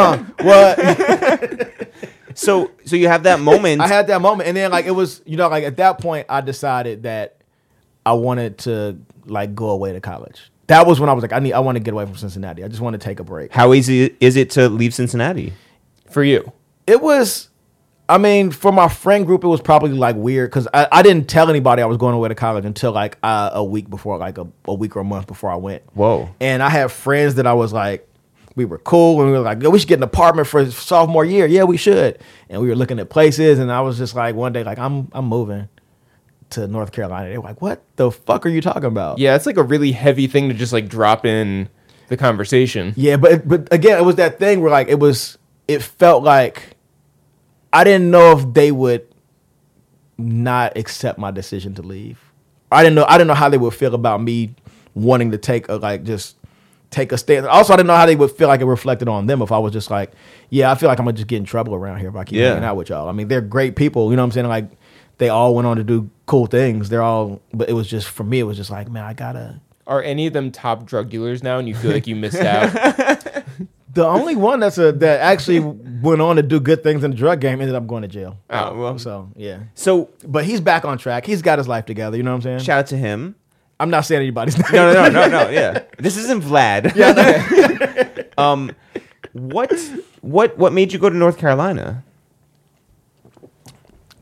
What? So you have that moment. I had that moment. And then it was, at that point I decided that I wanted to go away to college. That was when I was like, I want to get away from Cincinnati. I just want to take a break. How easy is it to leave Cincinnati for you? It was... I mean, for my friend group, it was probably like weird because I didn't tell anybody I was going away to college until like a week before, like a week or a month before I went. Whoa. And I had friends that I was like, we were cool and we were like, yo, we should get an apartment for sophomore year. Yeah, we should. And we were looking at places and I was just like one day, like, I'm moving to North Carolina. They were like, what the fuck are you talking about? Yeah, it's like a really heavy thing to just like drop in the conversation. Yeah, but again, it was that thing where like it felt like I didn't know if they would not accept my decision to leave. I didn't know how they would feel about me wanting to take a stand. Also, I didn't know how they would feel like it reflected on them if I was just like, yeah, I feel like I'm going to just get in trouble around here if I keep hanging out with y'all. I mean, they're great people. You know what I'm saying? Like, they all went on to do cool things. But it was just, for me, it was just like, man, I got to. Are any of them top drug dealers now and you feel like you missed out? The only one that actually went on to do good things in the drug game ended up going to jail. Oh, well. So, yeah. So, but he's back on track. He's got his life together. You know what I'm saying? Shout out to him. I'm not saying anybody's name. No. Yeah. This isn't Vlad. Yeah. No. What made you go to North Carolina?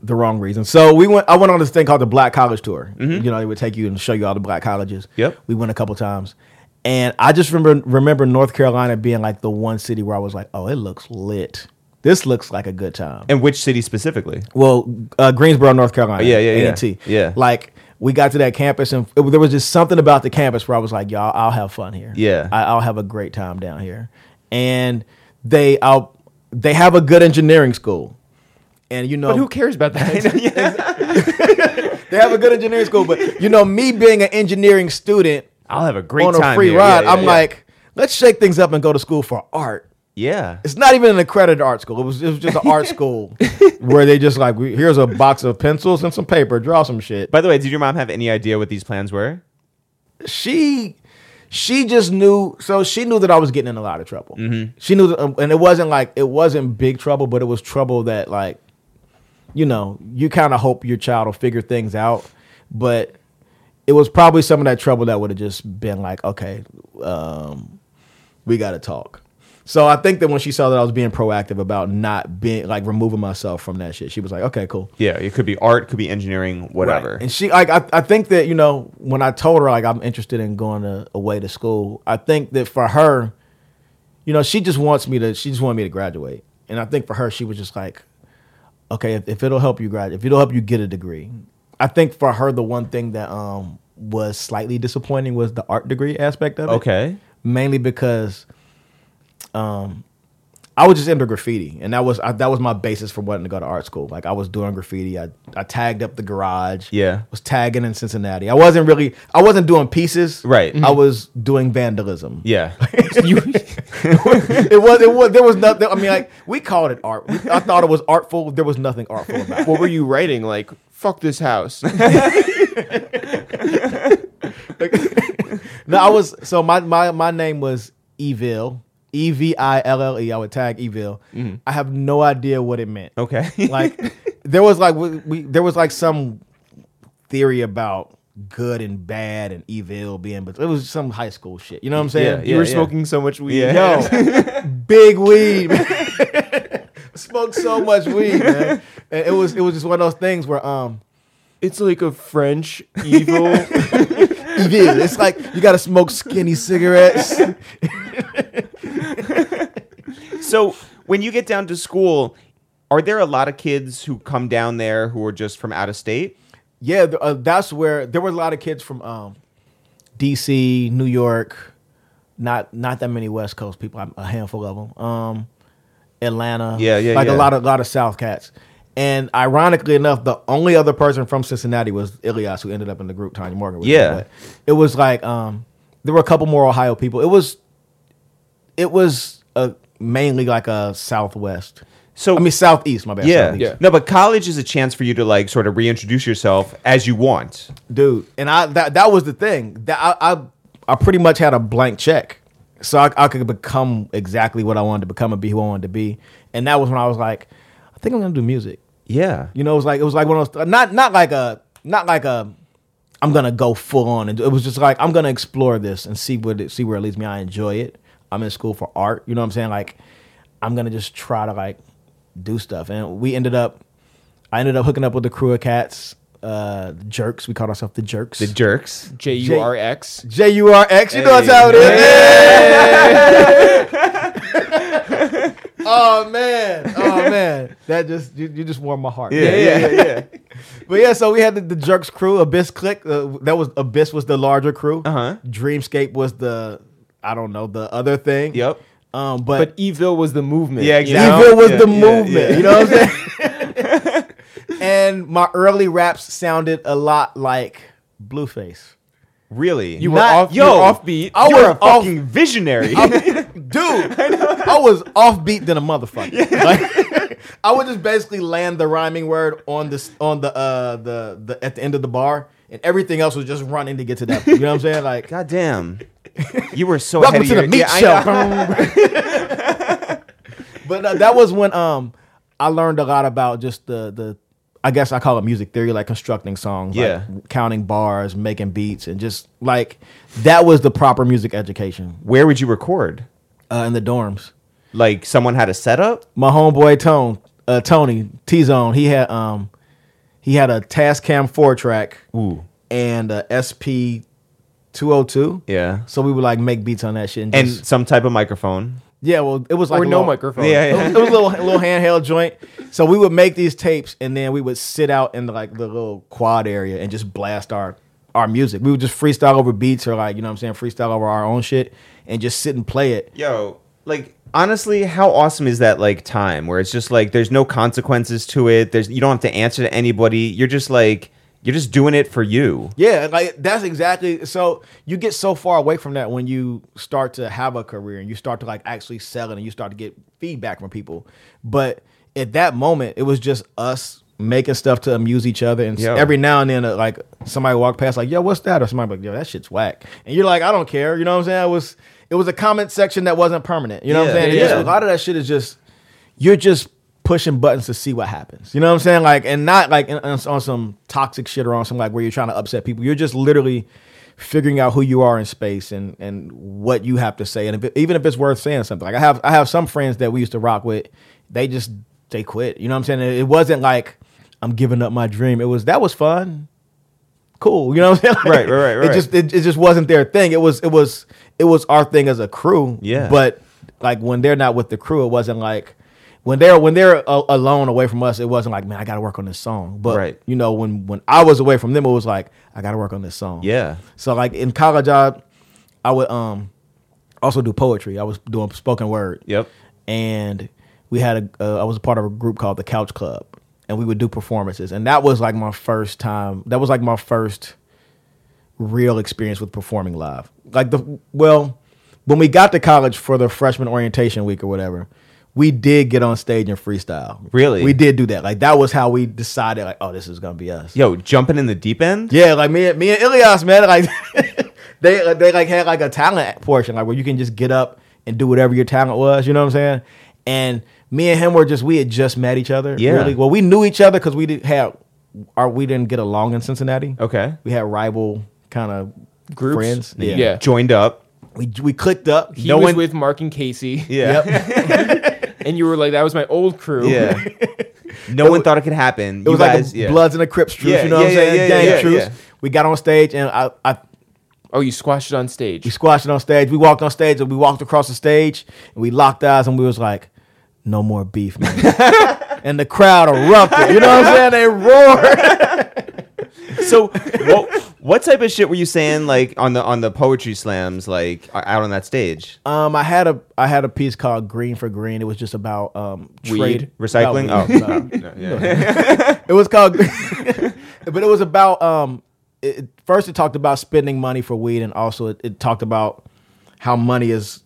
The wrong reason. So I went on this thing called the Black College Tour. Mm-hmm. You know, they would take you and show you all the black colleges. Yep. We went a couple times. And I just remember North Carolina being like the one city where I was like, oh, it looks lit. This looks like a good time. And which city specifically? Well, Greensboro, North Carolina. Oh, yeah. A&T. Yeah. Like, we got to that campus, and there was just something about the campus where I was like, y'all, I'll have fun here. Yeah. I'll have a great time down here. And they have a good engineering school. And, you know. But who cares about that? They have a good engineering school. But, you know, me being an engineering student, I'll have a great time on a free ride. I'm like, let's shake things up and go to school for art. Yeah. It's not even an accredited art school. It was just an art school where they just like, here's a box of pencils and some paper, draw some shit. By the way, did your mom have any idea what these plans were? She just knew. So she knew that I was getting in a lot of trouble. Mm-hmm. She knew that, and it wasn't big trouble, but it was trouble that like, you know, you kind of hope your child will figure things out, but it was probably some of that trouble that would have just been like, okay, we got to talk. So I think that when she saw that I was being proactive about not being like removing myself from that shit, she was like, okay, cool. Yeah, it could be art, could be engineering, whatever. Right. And she like, I think that, you know, when I told her like I'm interested in going away to school, I think that for her, you know, she just wanted me to graduate, and I think for her she was just like, okay, if it'll help you graduate, if it'll help you get a degree. I think for her, the one thing that was slightly disappointing was the art degree aspect of it. Okay. Mainly because I was just into graffiti, and that was my basis for wanting to go to art school. Like, I was doing graffiti. I tagged up the garage. Yeah. Was tagging in Cincinnati. I wasn't doing pieces. Right. Mm-hmm. I was doing vandalism. Yeah. It was. There was nothing. I mean, like, we called it art. I thought it was artful. There was nothing artful about it. What were you writing? Like, fuck this house. No, I was. So my name was Evil. Eville. I would tag Evil. Mm. I have no idea what it meant. Okay. Like, there was like some theory about good and bad and evil being, but it was some high school shit. You know what I'm saying? Yeah, you were smoking so much weed. Yeah. Yo, big weed. Smoked so much weed, man. And it was just one of those things where it's like a French evil. Evil. It's like you gotta smoke skinny cigarettes. So when you get down to school, are there a lot of kids who come down there who are just from out of state? Yeah, that's where there were a lot of kids from D.C., New York, not that many West Coast people, a handful of them, Atlanta, a lot of South Cats. And ironically enough, the only other person from Cincinnati was Ilyas, who ended up in the group Tanya Morgan was. Yeah. But it was like there were a couple more Ohio people. It was mainly like a Southwest. So I mean Southeast, my bad. Yeah, Southeast. Yeah. No, but college is a chance for you to like sort of reintroduce yourself as you want, dude. And that was the thing. That I pretty much had a blank check, so I could become exactly what I wanted to become and be who I wanted to be. And that was when I was like, I think I'm gonna do music. Yeah. You know, it was like one of those, not like a I'm gonna go full on, and it was just like I'm gonna explore this and see where it leads me. I enjoy it. I'm in school for art. You know what I'm saying? Like, I'm going to just try to like do stuff. And we ended up, I ended up hooking up with the crew of cats, the Jerks. We called ourselves the Jerks. The Jerks. J-U-R-X. J-U-R-X. You know that's how it is. Hey. Oh, man. Oh, man. That just, you just warmed my heart. Yeah. But yeah, so we had the Jerks crew, Abyss Click. That was, Abyss was the larger crew. Uh-huh. Dreamscape was the, I don't know, the other thing. Yep. But Evil was the movement. Yeah, exactly. Evil was the movement. Yeah. You know what I'm saying? And my early raps sounded a lot like Blueface. Really? You were offbeat. I was a fucking visionary. Dude, I was offbeat than a motherfucker. Yeah. Like, I would just basically land the rhyming word on the at the end of the bar, and everything else was just running to get to that point. You know what I'm saying? Like, goddamn, you were so welcome ahead to of the meat show. But that was when I learned a lot about just the I guess I call it music theory, like constructing songs, like counting bars, making beats, and just like that was the proper music education. Where would you record? In the dorms. Like someone had a setup? My homeboy Tony T-Zone, he had a Tascam 4-track and a SP202. Yeah. So we would like make beats on that shit. And some type of microphone. Yeah, well, it was like no microphone. Yeah. It was a little handheld joint. So we would make these tapes, and then we would sit out in the little quad area and just blast our music. We would just freestyle over beats or like, you know what I'm saying, freestyle over our own shit and just sit and play it. Yo, like honestly, how awesome is that like time where it's just like there's no consequences to it. You don't have to answer to anybody. You're just doing it for you. Yeah, like that's exactly. So you get so far away from that when you start to have a career and you start to like actually sell it and you start to get feedback from people. But at that moment, it was just us making stuff to amuse each other. And every now and then, like somebody walked past, like, "Yo, what's that?" Or somebody like, "Yo, that shit's whack." And you're like, "I don't care." You know what I'm saying? It was a comment section that wasn't permanent. You know what I'm saying? Yeah. A lot of that shit is just you're just pushing buttons to see what happens. You know what I'm saying? Like, and not like on some toxic shit or on some like where you're trying to upset people. You're just literally figuring out who you are in space and what you have to say. And even if it's worth saying something, like I have some friends that we used to rock with. They quit. You know what I'm saying? It wasn't like I'm giving up my dream. It was, that was fun. Cool. You know what I'm saying? Like, right. It just wasn't their thing. It was our thing as a crew. Yeah. But like when they're not with the crew, it wasn't like, When they're alone away from us, it wasn't like, man, I got to work on this song. But you know, when I was away from them, it was like, I got to work on this song. Yeah. So like in college, I would also do poetry. I was doing spoken word. Yep. And we had I was a part of a group called the Couch Club, and we would do performances. And that was like my first time. That was like my first real experience with performing live. Like when we got to college for the freshman orientation week or whatever, we did get on stage and freestyle. Really? We did do that. Like, that was how we decided, like, oh, this is going to be us. Yo, jumping in the deep end? Yeah, like, me and Ilyas, man, like, they like had, like, a talent portion, like, where you can just get up and do whatever your talent was, you know what I'm saying? And me and him we had just met each other. Yeah. Really. Well, we knew each other because we didn't get along in Cincinnati. Okay. We had rival kind of groups. Friends. Yeah. Joined up. We clicked up. He was with Mark and Casey. Yeah. Yep. And you were like, that was my old crew. Yeah. No one thought it could happen. It was guys, like a Bloods and a Crips truce. Yeah, you know what I'm saying? Gang truce. Yeah. We got on stage and I you squashed it on stage. We squashed it on stage. We walked on stage and we walked across the stage and we locked eyes and we was like, no more beef, man. And the crowd erupted. You know what I'm saying? They roared. So what type of shit were you saying like on the poetry slams like out on that stage? I had a piece called Green for Green. It was just about trade recycling. It was called, but it was about first it talked about spending money for weed, and also it talked about how money is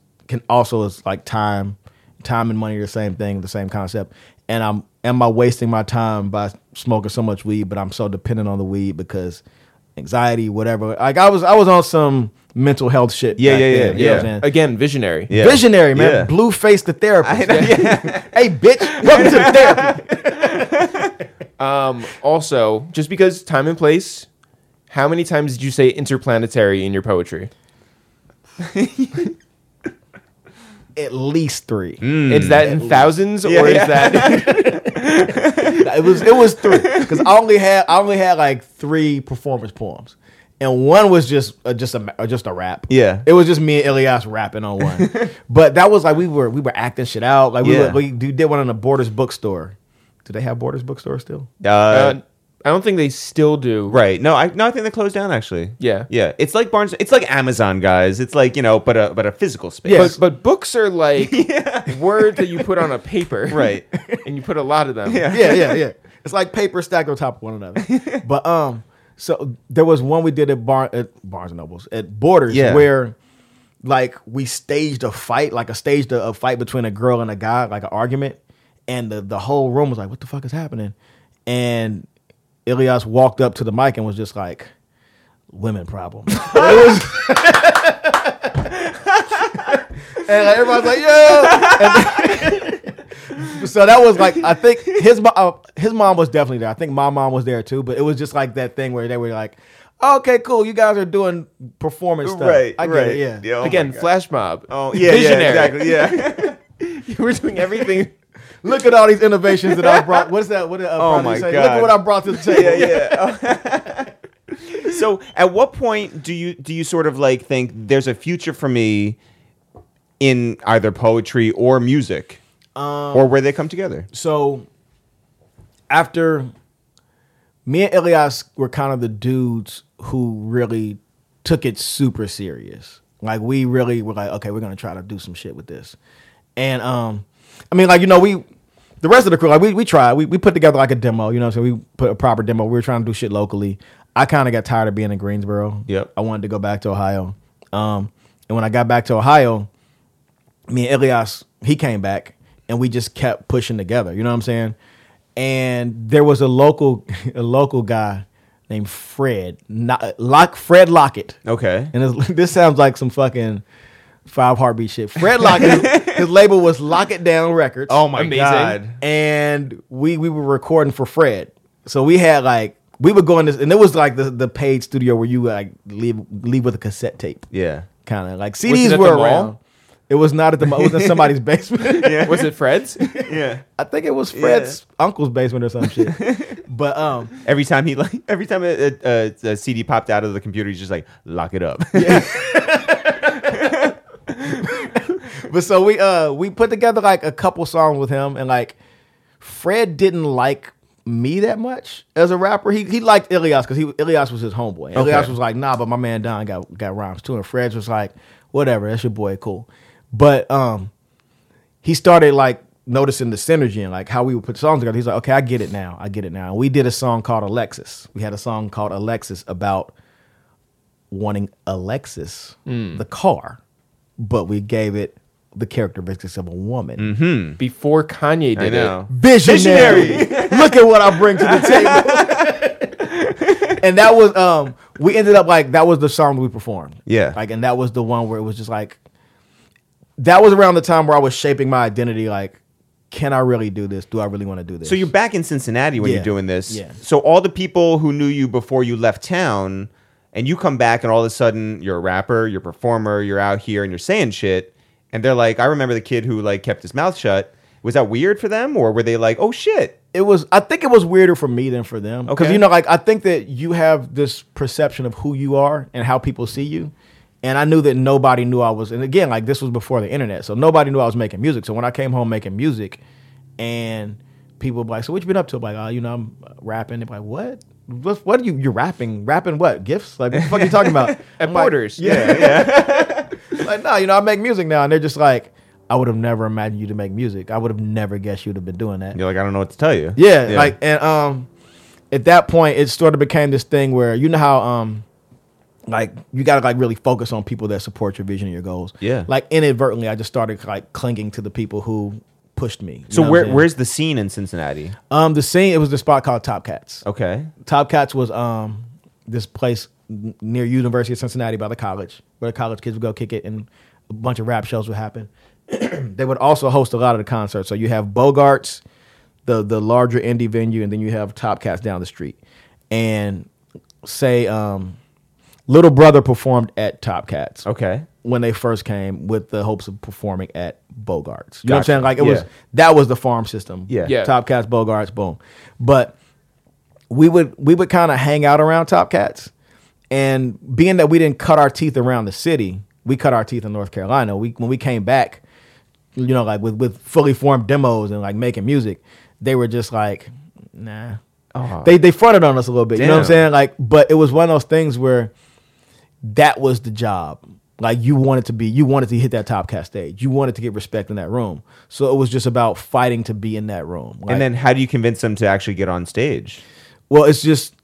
like time and money are the same thing, the same concept. And am I wasting my time by smoking so much weed? But I'm so dependent on the weed because anxiety, whatever. Like I was on some mental health shit. Yeah. Again, visionary. Yeah. Visionary, man. Yeah. Blueface the therapist. Hey, bitch, welcome to the therapy. Also, just because time and place, how many times did you say interplanetary in your poetry? at least three. Is that in thousands or is that? It was three, because I only had like three performance poems, and one was just a rap. Yeah, it was just me and Ilyas rapping on one. But that was like we were acting shit out. Like we did one in the Borders bookstore. Do they have Borders bookstore still? I don't think they still do. Right? No, I think they closed down actually. Yeah. It's like Barnes. It's like Amazon, guys. It's like but a physical space. Yes. But books are like words that you put on a paper, right? And you put a lot of them. Yeah. It's like paper stacked on top of one another. But so there was one we did at Barnes and Nobles at Borders where like we staged a fight, between a girl and a guy, like an argument, and the whole room was like, "What the fuck is happening?" And Ilyas walked up to the mic and was just like, "Women problem." And like, everybody's like, "Yo!" So that was like, I think his mom was definitely there. I think my mom was there too, but it was just like that thing where they were like, "Okay, cool. You guys are doing performance stuff." Right, I get it, yeah. Oh, again, flash mob. Oh, yeah, visionary. Yeah, exactly. Yeah, you were doing everything. Look at all these innovations that I brought. What's that? What? Oh my God! Look at what I brought to the table. Yeah. So, at what point do you sort of like think there's a future for me in either poetry or music, or where they come together? So, after me and Ilyas were kind of the dudes who really took it super serious. Like we really were like, okay, we're gonna try to do some shit with this, and I mean, like, you know, the rest of the crew, like, we tried. We put together, like, a demo, you know what I'm saying? We put a proper demo. We were trying to do shit locally. I kind of got tired of being in Greensboro. Yep. I wanted to go back to Ohio. And when I got back to Ohio, me and Ilyas, he came back, and we just kept pushing together, you know what I'm saying? And there was a local guy named Fred Lockett. Okay. And this sounds like some fucking 5 Heartbeat shit. Fred Lockett, his label was Lock It Down Records. Oh my God. And we were recording for Fred. So we had like, we would go in this, and it was like the paid studio where you would like leave with a cassette tape. Yeah. Kind of like CDs were around. It was not at the mall. It was in somebody's basement. Yeah. Was it Fred's? Yeah. I think it was Fred's uncle's basement or some shit. But every time a CD popped out of the computer, he's just like, "Lock it up." Yeah. But so we put together like a couple songs with him, and like Fred didn't like me that much as a rapper. He liked Ilyas because Ilyas was his homeboy. Okay. Ilyas was like, "Nah, but my man Don got rhymes too." And Fred was like, "Whatever, that's your boy, cool." But he started like noticing the synergy and like how we would put songs together. He's like, "Okay, I get it now. And we did a song called Alexis. We had a song called Alexis about wanting Alexis, the car, but we gave it the characteristics of a woman. Mm-hmm. Before Kanye did it. Visionary. Look at what I bring to the table. And that was, we ended up like, that was the song we performed. Yeah. Like, and that was the one where it was just like, that was around the time where I was shaping my identity. Like, can I really do this? Do I really want to do this? So you're back in Cincinnati when you're doing this. Yeah. So all the people who knew you before you left town, and you come back and all of a sudden you're a rapper, you're a performer, you're out here and you're saying shit. And they're like, "I remember the kid who like kept his mouth shut." Was that weird for them, or were they like, "Oh shit"? I think it was weirder for me than for them. Okay. Because, you know, like I think that you have this perception of who you are and how people see you. And I knew that nobody knew I was, and again, like this was before the internet. So nobody knew I was making music. So when I came home making music and people were like, "So what you been up to?" I'm like, "Oh, you know, I'm rapping." They're like, "What? What are you're rapping? Rapping what? Gifts? Like, what the fuck are you talking about?" At Borders. Like, yeah. Like, "No, you know, I make music now." And they're just like, "I would have never imagined you to make music. I would have never guessed you'd have been doing that." You're like, "I don't know what to tell you." Yeah. Like, and at that point, it sort of became this thing where, you know how, like, you got to like really focus on people that support your vision and your goals. Yeah. Like, inadvertently, I just started like clinging to the people who pushed me. So where's the scene in Cincinnati? The scene, it was this spot called Top Cats. Okay. Top Cats was this place near University of Cincinnati by the college, where the college kids would go kick it and a bunch of rap shows would happen. They would also host a lot of the concerts. So you have Bogarts, the larger indie venue, and then you have Top Cats down the street. And say Little Brother performed at Top Cats. Okay. when they first came with the hopes of performing at Bogarts. You know what I'm saying? Like, it was, that was the farm system. Yeah. Top Cats, Bogarts, boom. But we would kind of hang out around Top Cats. And being that we didn't cut our teeth around the city, we cut our teeth in North Carolina. When we came back, you know, like with fully formed demos and like making music, they were just like, nah. Oh. They fronted on us a little bit. Damn. You know what I'm saying? Like, but it was one of those things where that was the job. Like, you wanted to hit that Top Cat stage. You wanted to get respect in that room. So it was just about fighting to be in that room. Like, and then how do you convince them to actually get on stage? Well, it's just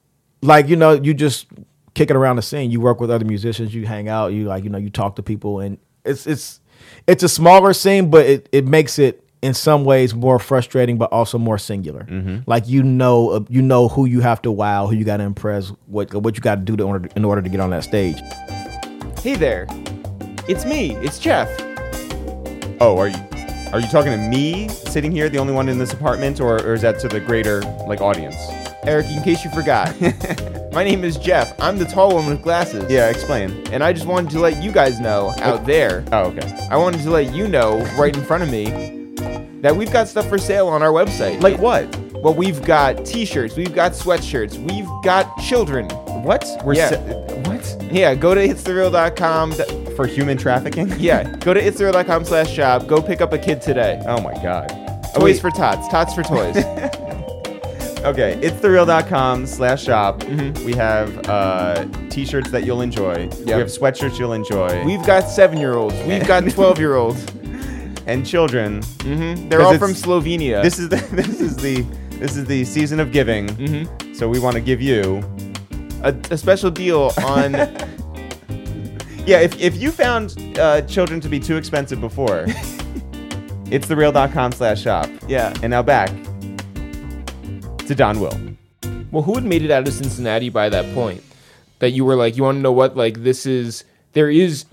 like, you know, you just kick it around the scene. You work with other musicians, you hang out, you like, you know, you talk to people, and it's a smaller scene, but it makes it in some ways more frustrating, but also more singular. Mm-hmm. Like, you know who you have to wow, who you got to impress, what you got to do in order to get on that stage. Hey there, it's me, it's Jeff. Oh, are you talking to me sitting here, the only one in this apartment, or is that to the greater like audience? Eric, in case you forgot, my name is Jeff. I'm the tall one with glasses. Yeah, explain. And I just wanted to let you guys know out there. Oh, okay. I wanted to let you know right in front of me that we've got stuff for sale on our website. Like what? Well, we've got t-shirts, we've got sweatshirts, we've got children. What? What? Yeah, go to itsthereal.com. For human trafficking? Yeah, go to itsthereal.com/shop. Go pick up a kid today. Oh my God. Toys for tots, tots for toys. Okay, itsthereal.com/shop. Mm-hmm. We have t-shirts that you'll enjoy. Yep. We have sweatshirts you'll enjoy. We've got 7-year-olds. We've got 12-year-olds. And children. Mm-hmm. They're all from Slovenia. This is the season of giving. Mm-hmm. So we want to give you a special deal on. Yeah, if you found children to be too expensive before, itsthereal.com/shop. Yeah. And now back to Donwill. Well, who had made it out of Cincinnati by that point? That you were like, you want to know what? Like, you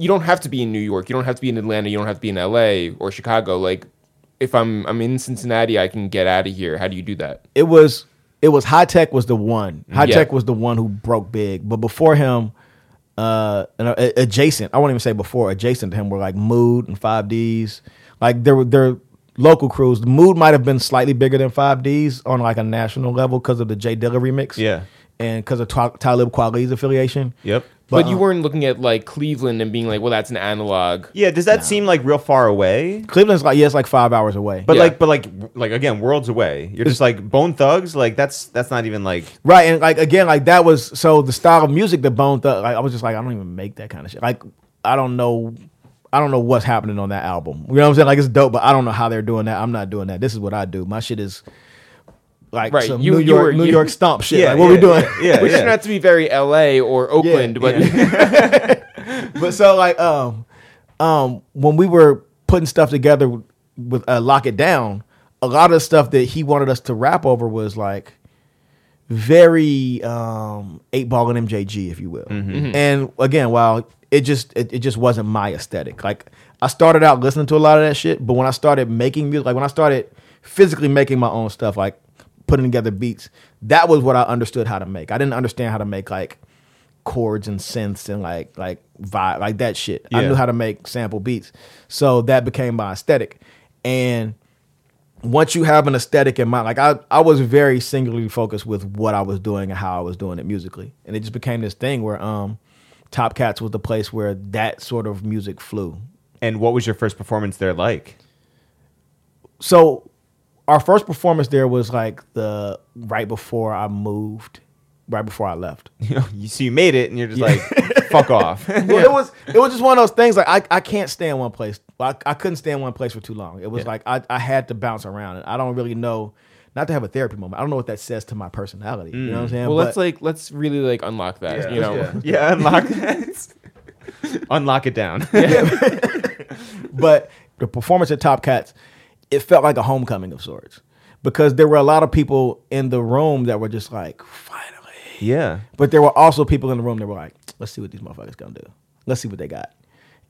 don't have to be in New York. You don't have to be in Atlanta. You don't have to be in LA or Chicago. Like, if I'm in Cincinnati, I can get out of here. How do you do that? It was Hi-Tek was the one. Hi-Tek was the one who broke big. But before him, adjacent, I won't even say before, adjacent to him were like Mood and 5Ds. Like, there were local crews. The Mood might have been slightly bigger than 5Ds on like a national level because of the J Dilla remix. Yeah. And because of Talib Kweli's affiliation. Yep. But you weren't looking at like Cleveland and being like, well, that's an analog. Yeah. Does that seem like real far away? Cleveland's like, it's like 5 hours away. But like again, worlds away. You're just like Bone Thugs. Like that's not even like. Right. And like, again, like that was, so the style of music that Bone Thugs, like, I was just like, I don't even make that kind of shit. Like, I don't know what's happening on that album. You know what I'm saying? Like, it's dope, but I don't know how they're doing that. I'm not doing that. This is what I do. My shit is like some New York stomp shit. Yeah, like, what we doing? Yeah, which turned out to be very LA or Oakland, but but so like when we were putting stuff together with Lock It Down, a lot of the stuff that he wanted us to rap over was like very 8-Ball and MJG, if you will. Mm-hmm. And again, while it just wasn't my aesthetic. Like, I started out listening to a lot of that shit, but when I started making music, like when I started physically making my own stuff, like putting together beats, that was what I understood how to make. I didn't understand how to make like chords and synths and like vibe, like that shit. Yeah. I knew how to make sample beats. So that became my aesthetic. And once you have an aesthetic in mind, like I was very singularly focused with what I was doing and how I was doing it musically. And it just became this thing where Top Cats was the place where that sort of music flew. And what was your first performance there like? So our first performance there was like the right before I moved, right before I left. You see, you made it, and you're just like, fuck off. Well, it was just one of those things. Like I can't stay in one place. I couldn't stay in one place for too long. It was like I had to bounce around, and I don't really know. Not to have a therapy moment. I don't know what that says to my personality. You know what I'm saying? Well, let's really like unlock that. Yeah, you know? Yeah unlock that. Unlock it down. Yeah. But the performance at Top Cats, it felt like a homecoming of sorts, because there were a lot of people in the room that were just like, finally. Yeah. But there were also people in the room that were like, let's see what these motherfuckers gonna do. Let's see what they got.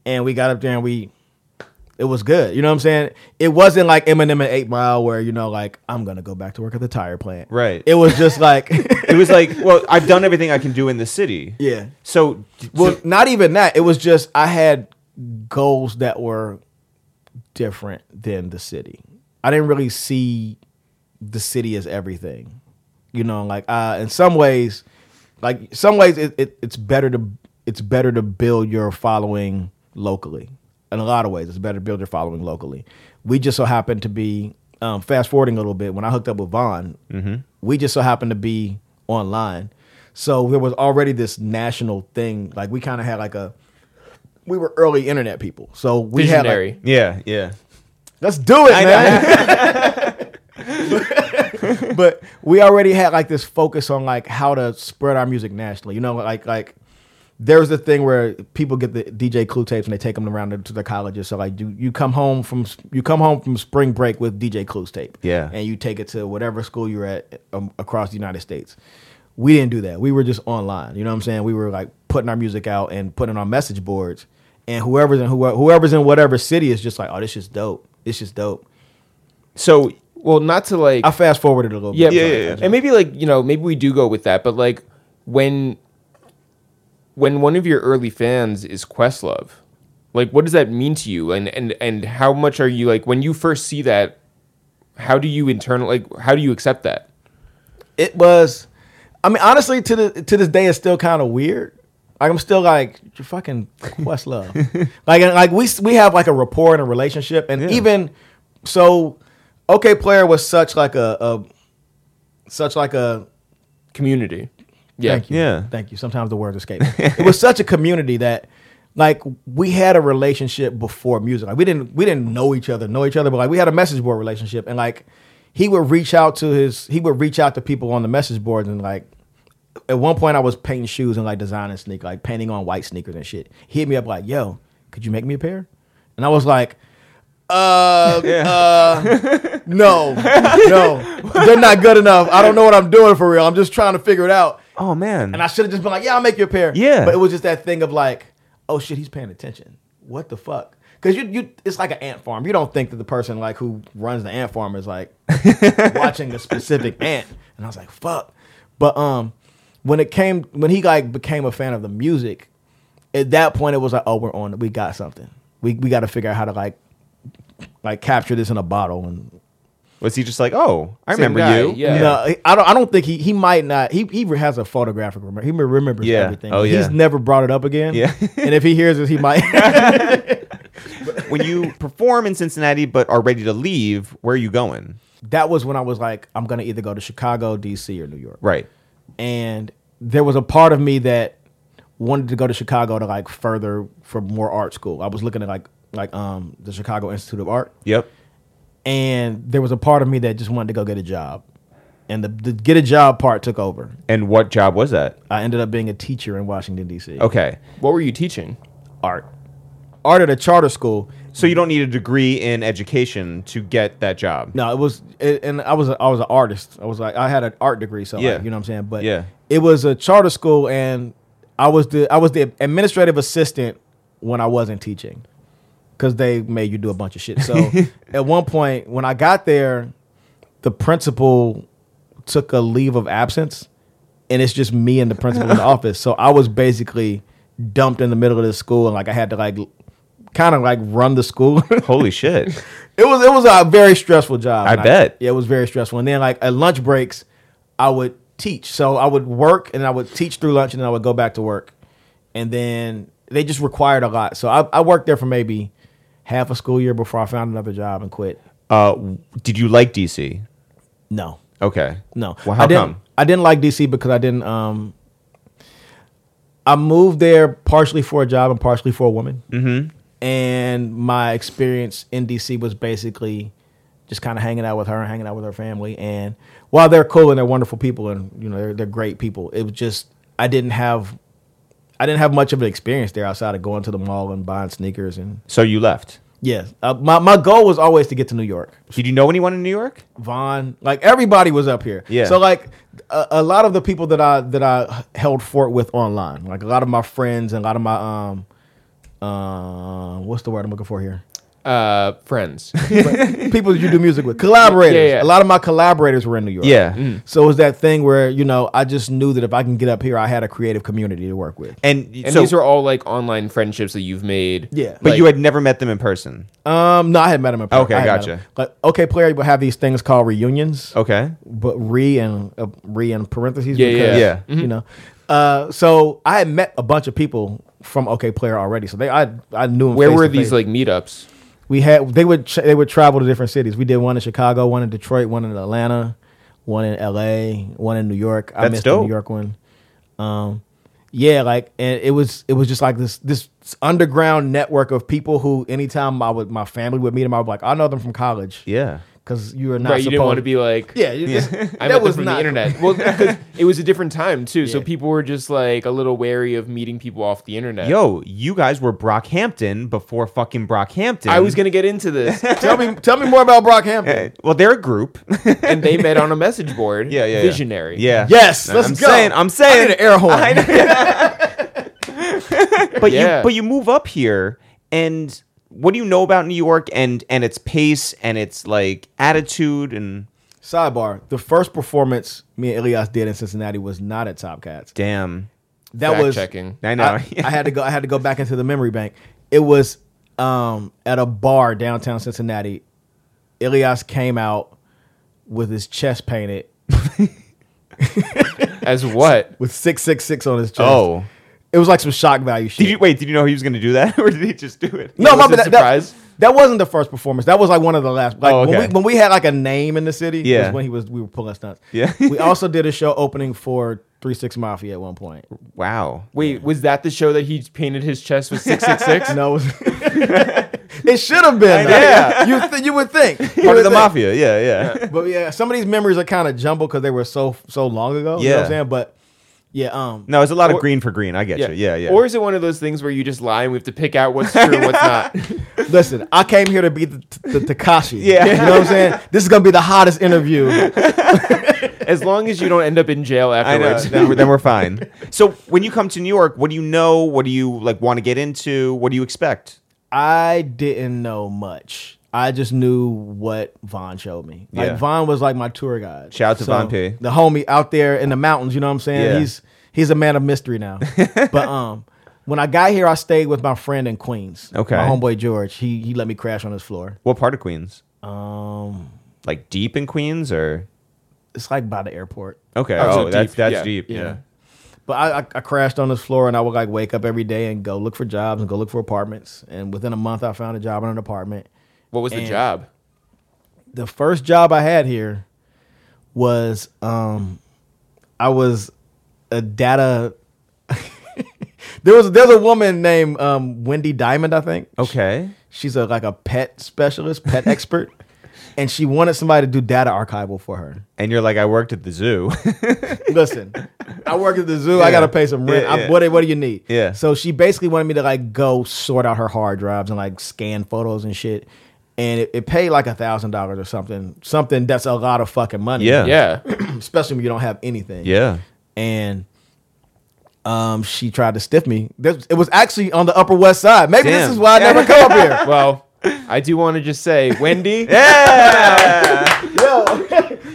And we got up there and it was good. You know what I'm saying? It wasn't like Eminem and 8 Mile where, you know, like, I'm going to go back to work at the tire plant. Right. It was just like... It was like, well, I've done everything I can do in the city. Yeah. So... Well, not even that. It was just, I had goals that were different than the city. I didn't really see the city as everything. You know, like in some ways, it's better to build your following locally. In a lot of ways, it's better to build your following locally. We just so happened to be fast forwarding a little bit. When I hooked up with Vaughn, mm-hmm. we just so happened to be online, so there was already this national thing. Like we kind of had like we were early internet people, so we visionary. Had like, yeah. Let's do it, man. But we already had like this focus on like how to spread our music nationally. You know, like there's the thing where people get the DJ Clue tapes and they take them around to their colleges. So like you come home from spring break with DJ Clue's tape, yeah, and you take it to whatever school you're at across the United States. We didn't do that. We were just online. You know what I'm saying? We were like putting our music out and putting our message boards. And whoever's in whatever city is just like, oh, this is dope. It's just dope. So, well, not to like... I fast-forwarded a little bit. Yeah. And maybe like, you know, maybe we do go with that. But like when one of your early fans is Questlove, like what does that mean to you? And how much are you like, when you first see that, how do you how do you accept that? It was... I mean, honestly, to this day, it's still kind of weird. Like, I'm still like, you're fucking Questlove. like we have like a rapport and a relationship, and even so, OK Player was such like a community. Yeah. Thank you. Sometimes the words escape. It was such a community that like we had a relationship before music. Like we didn't know each other, but like we had a message board relationship, and like. He would reach out to people on the message boards, and like at one point I was painting shoes and like designing sneakers, like painting on white sneakers and shit. He hit me up like, "Yo, could you make me a pair?" And I was like, no, they're not good enough. I don't know what I'm doing for real. I'm just trying to figure it out." Oh man! And I should have just been like, "Yeah, I'll make you a pair." Yeah, but it was just that thing of like, "Oh shit, he's paying attention. What the fuck?" Because it's like an ant farm. You don't think that the person like who runs the ant farm is like watching a specific ant. And I was like, fuck. But when he like became a fan of the music, at that point it was like, oh, we're on it. We got something. We got to figure out how to like capture this in a bottle. And was he just like, oh, I remember you? Yeah. No, I don't think he might not. He has a photographic memory. He remembers everything. Oh, yeah. He's never brought it up again. Yeah. And if he hears it, he might. When you perform in Cincinnati but are ready to leave, where are you going? That was when I was like, I'm going to either go to Chicago, D.C., or New York. Right. And there was a part of me that wanted to go to Chicago to like further for more art school. I was looking at like the Chicago Institute of Art. Yep. And there was a part of me that just wanted to go get a job. And the get a job part took over. And what job was that? I ended up being a teacher in Washington, D.C. Okay. What were you teaching? Art at a charter school. So you don't need a degree in education to get that job. No, I was an artist. I was like, I had an art degree, so yeah. Like, you know what I'm saying? But yeah. It was a charter school, and I was the administrative assistant when I wasn't teaching, because they made you do a bunch of shit. So at one point when I got there, the principal took a leave of absence, and it's just me and the principal in the office. So I was basically dumped in the middle of the school, and like I had to like. Kind of like run the school. Holy shit! It was a very stressful job. I bet. Yeah, it was very stressful. And then like at lunch breaks, I would teach. So I would work and I would teach through lunch, and then I would go back to work. And then they just required a lot. So I worked there for maybe half a school year before I found another job and quit. Did you like DC? No. Okay. No. Well, how come? I didn't like DC because I didn't. I moved there partially for a job and partially for a woman. Mm-hmm. And my experience in D.C. was basically just kind of hanging out with her and hanging out with her family. And while they're cool and they're wonderful people and, you know, they're great people, it was just I didn't have much of an experience there outside of going to the mall and buying sneakers. And so you left? Yeah. My goal was always to get to New York. Did you know anyone in New York? Vaughn. Like, everybody was up here. Yeah. So, like, a lot of the people that I held fort with online, like a lot of my friends and a lot of my what's the word I'm looking for here? Friends. People that you do music with. Collaborators. Yeah, yeah. A lot of my collaborators were in New York. Yeah. Mm. So it was that thing where, you know, I just knew that if I can get up here, I had a creative community to work with. And so, these are all like online friendships that you've made. Yeah. But like, you had never met them in person? No, I had met them in person. Okay, gotcha. But OK Player would have these things called reunions. Okay. But re in parentheses. Yeah, because, yeah. Mm-hmm. You know. So I had met a bunch of people from OK Player already. So I knew them. Where were these like meetups? They would travel to different cities. We did one in Chicago, one in Detroit, one in Atlanta, one in LA, one in New York. I missed the New York one. And it was just like this underground network of people who anytime my family would meet them, I would be like, I know them from college. Yeah. Because you were not supposed. You didn't want to be like... Yeah. I met them from the internet. Well, because it was a different time, too. Yeah. So people were just like a little wary of meeting people off the internet. Yo, you guys were Brockhampton before fucking Brockhampton. I was going to get into this. Tell me more about Brockhampton. Well, they're a group. And they met on a message board. Yeah. Visionary. Yeah. Yes, no, let's go. I'm saying. I need an air horn. But you move up here and... What do you know about New York and its pace and its like attitude and sidebar? The first performance me and Ilyas did in Cincinnati was not at Top Cats. Damn, that fact was checking. I know. I had to go back into the memory bank. It was at a bar downtown Cincinnati. Ilyas came out with his chest painted as what? With 666 on his chest. Oh. It was like some shock value shit. Did you know he was going to do that? Or did he just do it? No, my bad. That wasn't the first performance. That was like one of the last. Like when we had like a name in the city, yeah. Is when we were pulling stunts. Yeah. We also did a show opening for 3-6 Mafia at one point. Wow. Wait, was that the show that he painted his chest with 666? No. It should have been. Yeah. You would think. Part of the Mafia. Yeah. But yeah, some of these memories are kind of jumbled because they were so long ago. Yeah. You know what I'm saying? But... Yeah. No, it's a lot of green for green. I get you. Yeah, yeah. Or is it one of those things where you just lie and we have to pick out what's true and what's not? Listen, I came here to be the Tekashi. Yeah. You know what I'm saying? This is going to be the hottest interview. As long as you don't end up in jail afterwards. Then we're fine. So when you come to New York, what do you know? What do you like want to get into? What do you expect? I didn't know much. I just knew what Vaughn showed me. Like Vaughn was like my tour guide. Shout out to Vaughn P. The homie out there in the mountains, you know what I'm saying? Yeah. He's a man of mystery now. But when I got here, I stayed with my friend in Queens. Okay. My homeboy George. He let me crash on his floor. What part of Queens? Like deep in Queens or? It's like by the airport. Okay. Oh, that's deep. Yeah. But I crashed on this floor, and I would like wake up every day and go look for jobs and go look for apartments. And within a month, I found a job in an apartment. What was the job? The first job I had here was I was a data. There's a woman named Wendy Diamond, I think. Okay, she's a pet specialist, pet expert, and she wanted somebody to do data archival for her. And you're like, I worked at the zoo. Listen, I work at the zoo. Yeah. I gotta pay some rent. Yeah. What do you need? Yeah. So she basically wanted me to like go sort out her hard drives and like scan photos and shit. And it paid like $1,000 or something. Something that's a lot of fucking money. Yeah. Especially when you don't have anything. Yeah. And she tried to stiff me. It was actually on the Upper West Side. Maybe Damn. This is why I never come up here. Well, I do want to just say, Wendy. Yeah. Yo,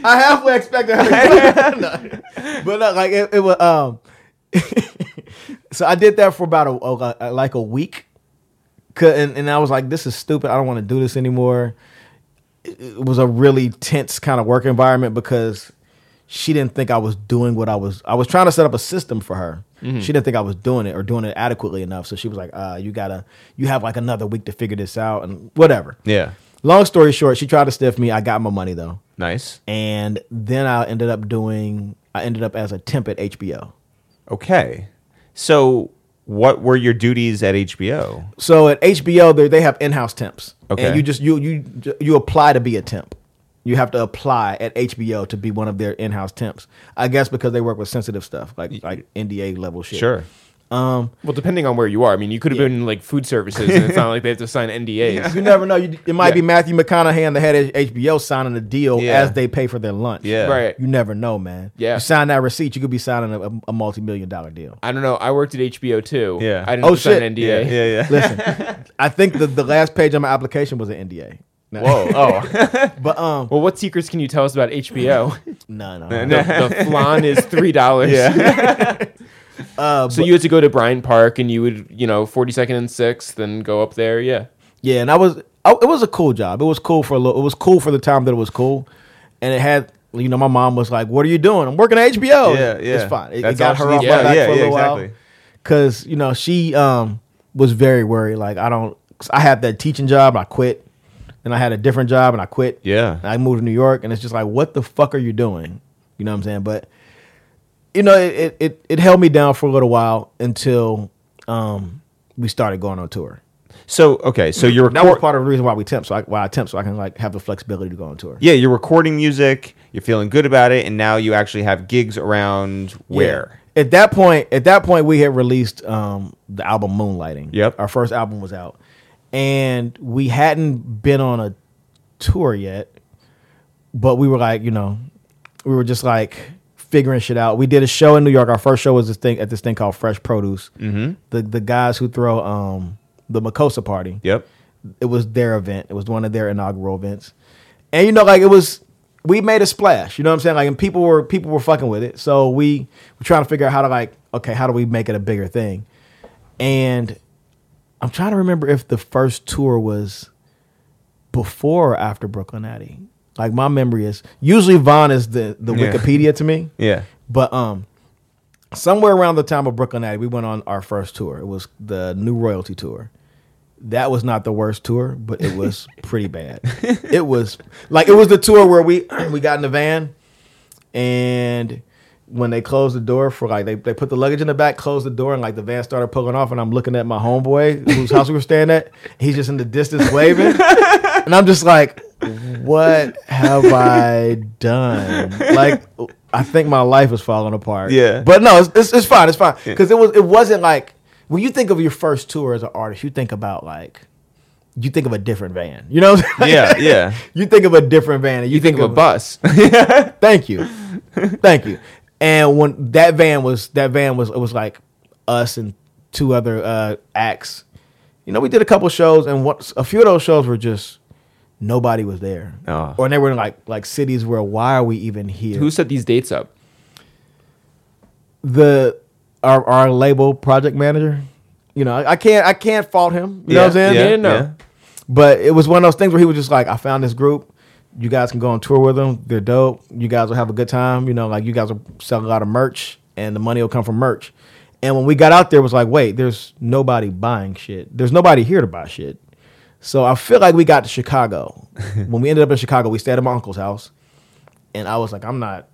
I halfway expected her to go. But like it was. So I did that for about a week. And I was like, this is stupid. I don't want to do this anymore. It was a really tense kind of work environment because she didn't think I was doing what I was trying to set up a system for her. Mm-hmm. She didn't think I was doing it or doing it adequately enough. So she was like, you have like another week to figure this out and whatever. Yeah. Long story short, she tried to stiff me. I got my money though. Nice. And then I ended up as a temp at HBO. Okay. So what were your duties at HBO? So at HBO, they have in-house temps. Okay. And you just you apply to be a temp. You have to apply at HBO to be one of their in-house temps. I guess because they work with sensitive stuff like NDA level shit. Sure. Well, depending on where you are. I mean, you could have been in, like, food services, and it's not like they have to sign NDAs. Yeah. You never know. It might be Matthew McConaughey and the head of HBO signing a deal as they pay for their lunch. Yeah. Right. You never know, man. Yeah. You sign that receipt, you could be signing a multi-million-dollar deal. I don't know. I worked at HBO, too. Yeah. I didn't sign an NDA. Yeah. Listen, I think the last page on my application was an NDA. No. Whoa! Oh, but well, what secrets can you tell us about HBO? No. The flan is $3. Yeah. So you had to go to Bryant Park, and you would, 42nd and 6th, and go up there. Yeah. Yeah, and it was a cool job. It was cool for a little. It was cool for the time that it was cool, and it had. My mom was like, "What are you doing? I'm working at HBO." Yeah, yeah. It's fine. It got her off my back for a little while, because she was very worried. Like I had that teaching job. I quit. And I had a different job and I quit. Yeah. And I moved to New York, and it's just like, what the fuck are you doing? You know what I'm saying? But, it held me down for a little while until we started going on tour. So, okay. So you're that was part of the reason why we temp. Why I temp, so I can have the flexibility to go on tour. Yeah. You're recording music. You're feeling good about it. And now you actually have gigs around where? Yeah. At that point, we had released the album Moonlighting. Yep. Our first album was out. And we hadn't been on a tour yet, but we were like, we were just like figuring shit out. We did a show in New York. Our first show was this thing called Fresh Produce. Mm-hmm. The guys who throw the Makosa party. Yep. It was their event. It was one of their inaugural events. And we made a splash, you know what I'm saying? Like, and people were fucking with it. So we were trying to figure out how to how do we make it a bigger thing? And I'm trying to remember if the first tour was before or after Brooklyn Addy. Like, my memory is usually Vaughn is the Wikipedia to me. Yeah. But somewhere around the time of Brooklyn Addy, we went on our first tour. It was the New Royalty tour. That was not the worst tour, but it was pretty bad. It was the tour where we got in the van, and when they closed the door for they put the luggage in the back, closed the door, and the van started pulling off, and I'm looking at my homeboy whose house we were staying at. He's just in the distance waving, and I'm just like, what have I done? I think my life is falling apart. Yeah, but no, it's fine. It's fine, because it wasn't like when you think of your first tour as an artist, you think about you think of a different van, you know? Yeah. You think of a different van, and you think of a bus. Thank you. And when that van was like us and two other acts, we did a couple shows, and a few of those shows were just nobody was there, or they were in like cities where why are we even here? Who set these dates up? Our label project manager, I can't fault him. You know what I'm saying? Yeah. But it was one of those things where he was just like, I found this group. You guys can go on tour with them. They're dope. You guys will have a good time. You guys will sell a lot of merch, and the money will come from merch. And when we got out there, it was like, wait, there's nobody buying shit. There's nobody here to buy shit. So I feel like we got to Chicago. When we ended up in Chicago, we stayed at my uncle's house, and I was like, I'm not.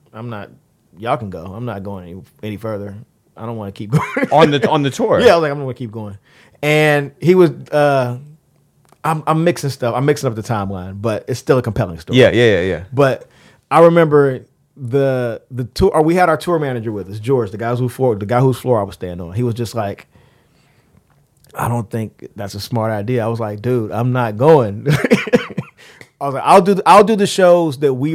Y'all can go. I'm not going any further. I don't want to keep going on the tour. Yeah, I was like, I'm going to keep going. And he was. I'm mixing stuff. I'm mixing up the timeline, but it's still a compelling story. Yeah. But I remember the tour. Or we had our tour manager with us, George, the guy whose floor I was staying on. He was just like, I don't think that's a smart idea. I was like, dude, I'm not going. I was like, I'll do the shows that we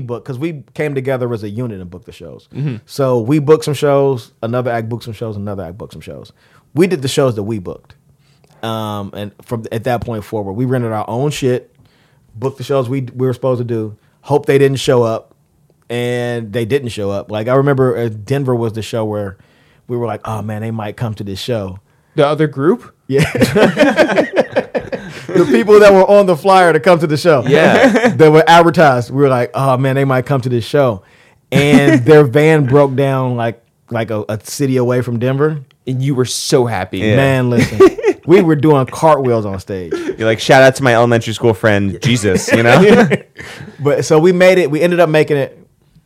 booked, because we came together as a unit and booked the shows. Mm-hmm. So we booked some shows. Another act booked some shows. Another act booked some shows. We did the shows that we booked. And from at that point forward, we rented our own shit, booked the shows we were supposed to do, hoped they didn't show up, and they didn't show up. I remember Denver was the show where we were like, oh, man, they might come to this show. The other group? Yeah. The people that were on the flyer to come to the show. Yeah. That were advertised. We were like, oh, man, they might come to this show. And their van broke down like a city away from Denver. And you were so happy. Yeah. Man, listen. We were doing cartwheels on stage. You're like, shout out to my elementary school friend, Jesus, But so we made it. We ended up making it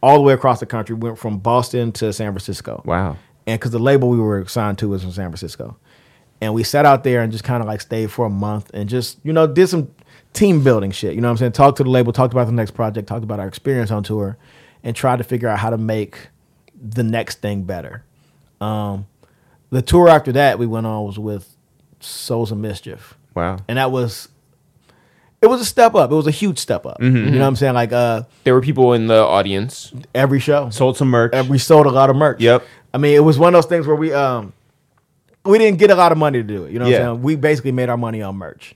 all the way across the country. We went from Boston to San Francisco. Wow. And because the label we were signed to was from San Francisco. And we sat out there and just kind of stayed for a month and just, did some team building shit. You know what I'm saying? Talked to the label, talked about the next project, talked about our experience on tour, and tried to figure out how to make the next thing better. The tour after that we went on was with Souls of Mischief. Wow. And that was... It was a step up. It was a huge step up. Mm-hmm. You know what I'm saying? Like, there were people in the audience. Every show. Sold some merch. We sold a lot of merch. Yep. I mean, it was one of those things where we didn't get a lot of money to do it. You know what I'm saying? We basically made our money on merch.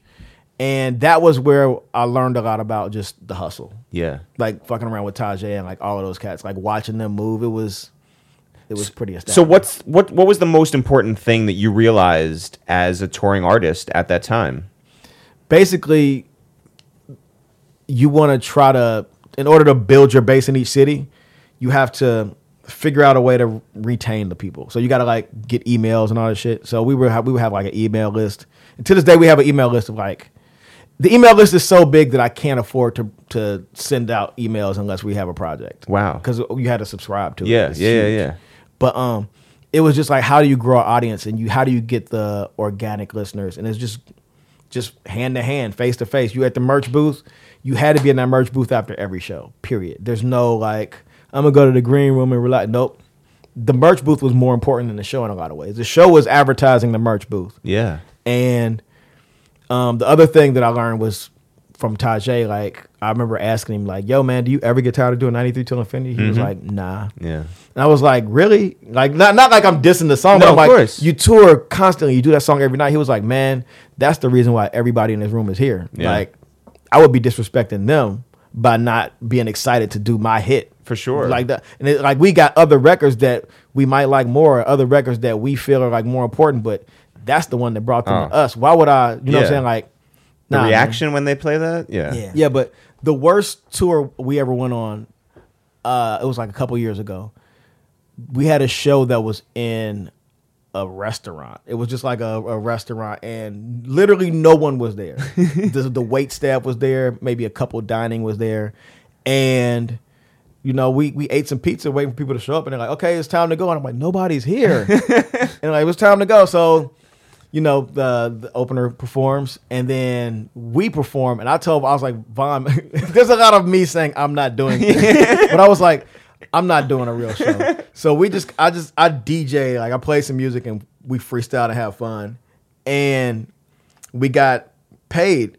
And that was where I learned a lot about just the hustle. Yeah. Like, fucking around with Tajai and, like, all of those cats. Like, watching them move, it was pretty astounding. So what was the most important thing that you realized as a touring artist at that time? Basically... You want to try to, in order to build your base in each city, you have to figure out a way to retain the people. So you got to like get emails and all that shit. So we would have like an email list. And to this day, we have an email list of like, the email list is so big that I can't afford to send out emails unless we have a project. Wow. Because you had to subscribe to it. Yeah. But it was just like, how do you grow an audience and how do you get the organic listeners? And it's just hand to hand, face to face. You at the merch booth. You had to be in that merch booth after every show, period. There's no, like, I'm going to go to the green room and relax. Nope. The merch booth was more important than the show in a lot of ways. The show was advertising the merch booth. Yeah. And the other thing that I learned was from Tajai, like, I remember asking him, like, yo, man, do you ever get tired of doing 93 Till Infinity? He was like, nah. Yeah. And I was like, really? Like, not like I'm dissing the song, but I'm like, you tour constantly. You do that song every night. He was like, man, that's the reason why everybody in this room is here. Yeah. Like, I would be disrespecting them by not being excited to do my hit. For sure. Like that. And it, like we got other records that we might like more, or other records that we feel are like more important, but that's the one that brought them to us. Why would I, you know what I'm saying? Like, the reaction when they play that? Yeah. Yeah, but the worst tour we ever went on, it was like a couple years ago. We had a show that was in a restaurant. It was just like a restaurant, and literally no one was there. The wait staff was there, maybe a couple dining was there, and you know we ate some pizza waiting for people to show up, and they're like, okay, it's time to go, and I'm like, nobody's here. And like, it's time to go. So you know the opener performs, and then we perform, and I was like, Von, there's a lot of me saying I'm not doing this. But I was like, I'm not doing a real show. So I DJ, like I play some music and we freestyle to have fun. And we got paid.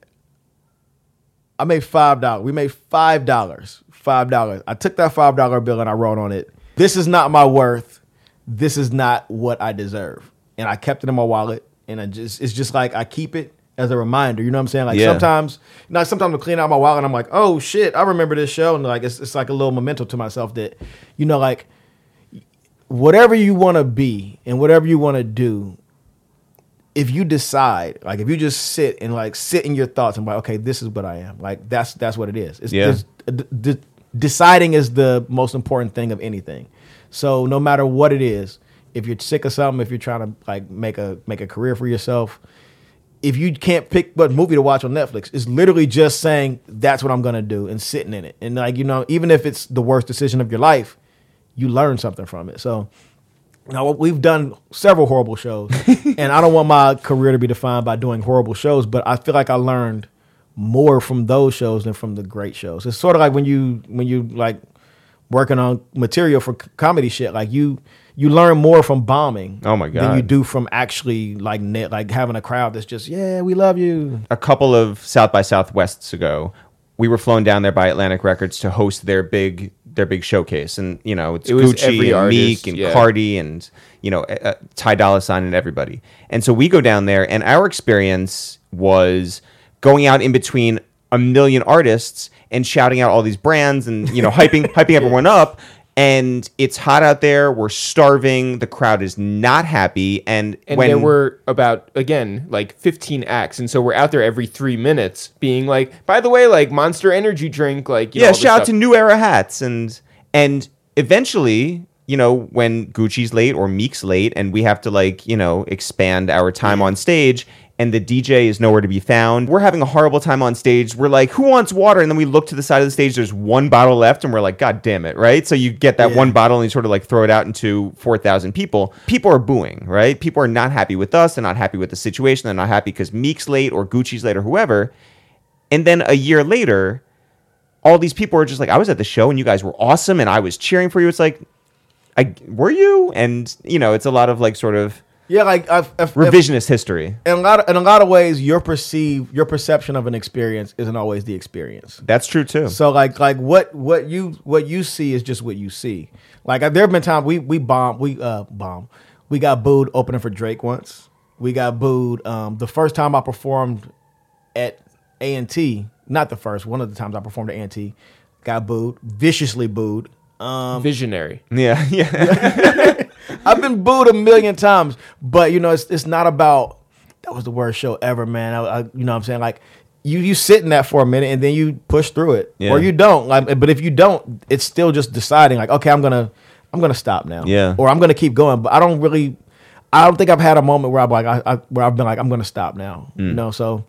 I made $5. We made $5. $5. I took that $5 bill and I wrote on it, this is not my worth. This is not what I deserve. And I kept it in my wallet, and it's just like I keep it as a reminder, you know what I'm saying? Like sometimes I clean out my wallet and I'm like, oh shit, I remember this show, and like it's like a little memento to myself that, you know, like whatever you want to be and whatever you want to do, if you decide, like if you just sit and like sit in your thoughts and like, okay, this is what I am, like that's what it is. Deciding is the most important thing of anything. So no matter what it is, if you're sick of something, if you're trying to like make a career for yourself. If you can't pick what movie to watch on Netflix, it's literally just saying that's what I'm gonna do and sitting in it. And like, you know, even if it's the worst decision of your life, you learn something from it. So now we've done several horrible shows, and I don't want my career to be defined by doing horrible shows, but I feel like I learned more from those shows than from the great shows. It's sort of like when you like working on material for comedy shit, like you learn more from bombing than you do from actually like having a crowd that's just, yeah, we love you. A couple of South by Southwests ago, we were flown down there by Atlantic Records to host their big showcase. And, you know, it was Gucci every and artist, Meek and Cardi and, you know, Ty Dolla $ign and everybody. And so we go down there, and our experience was going out in between a million artists and shouting out all these brands and, you know, hyping everyone up. And it's hot out there. We're starving. The crowd is not happy. And there were about, again, like 15 acts. And so we're out there every 3 minutes being like, by the way, like Monster Energy drink. Like, you know, shout out to New Era hats. And eventually, you know, when Gucci's late or Meek's late and we have to like, you know, expand our time on stage, and the DJ is nowhere to be found. We're having a horrible time on stage. We're like, who wants water? And then we look to the side of the stage. There's one bottle left, and we're like, God damn it, right? So you get that one bottle, and you sort of like throw it out into 4,000 people. People are booing, right? People are not happy with us. They're not happy with the situation. They're not happy because Meek's late or Gucci's late or whoever. And then a year later, all these people are just like, I was at the show, and you guys were awesome, and I was cheering for you. It's like, were you? And, you know, it's a lot of like sort of Yeah, like revisionist history. And in a lot of ways, your perception of an experience isn't always the experience. That's true too. So like what you see is just what you see. Like there have been times we got booed opening for Drake once. We got booed the first time I performed at A&T. Not the first, one of the times I performed at A&T, got booed, viciously booed. Visionary. Yeah. I've been booed a million times, but you know it's not about that was the worst show ever, man. I you know what I'm saying, like you sit in that for a minute and then you push through it, yeah. Or you don't. Like, but if you don't, it's still just deciding like, okay, I'm gonna stop now, yeah, or I'm gonna keep going. But I don't think I've had a moment where I've been like I'm gonna stop now, you know. So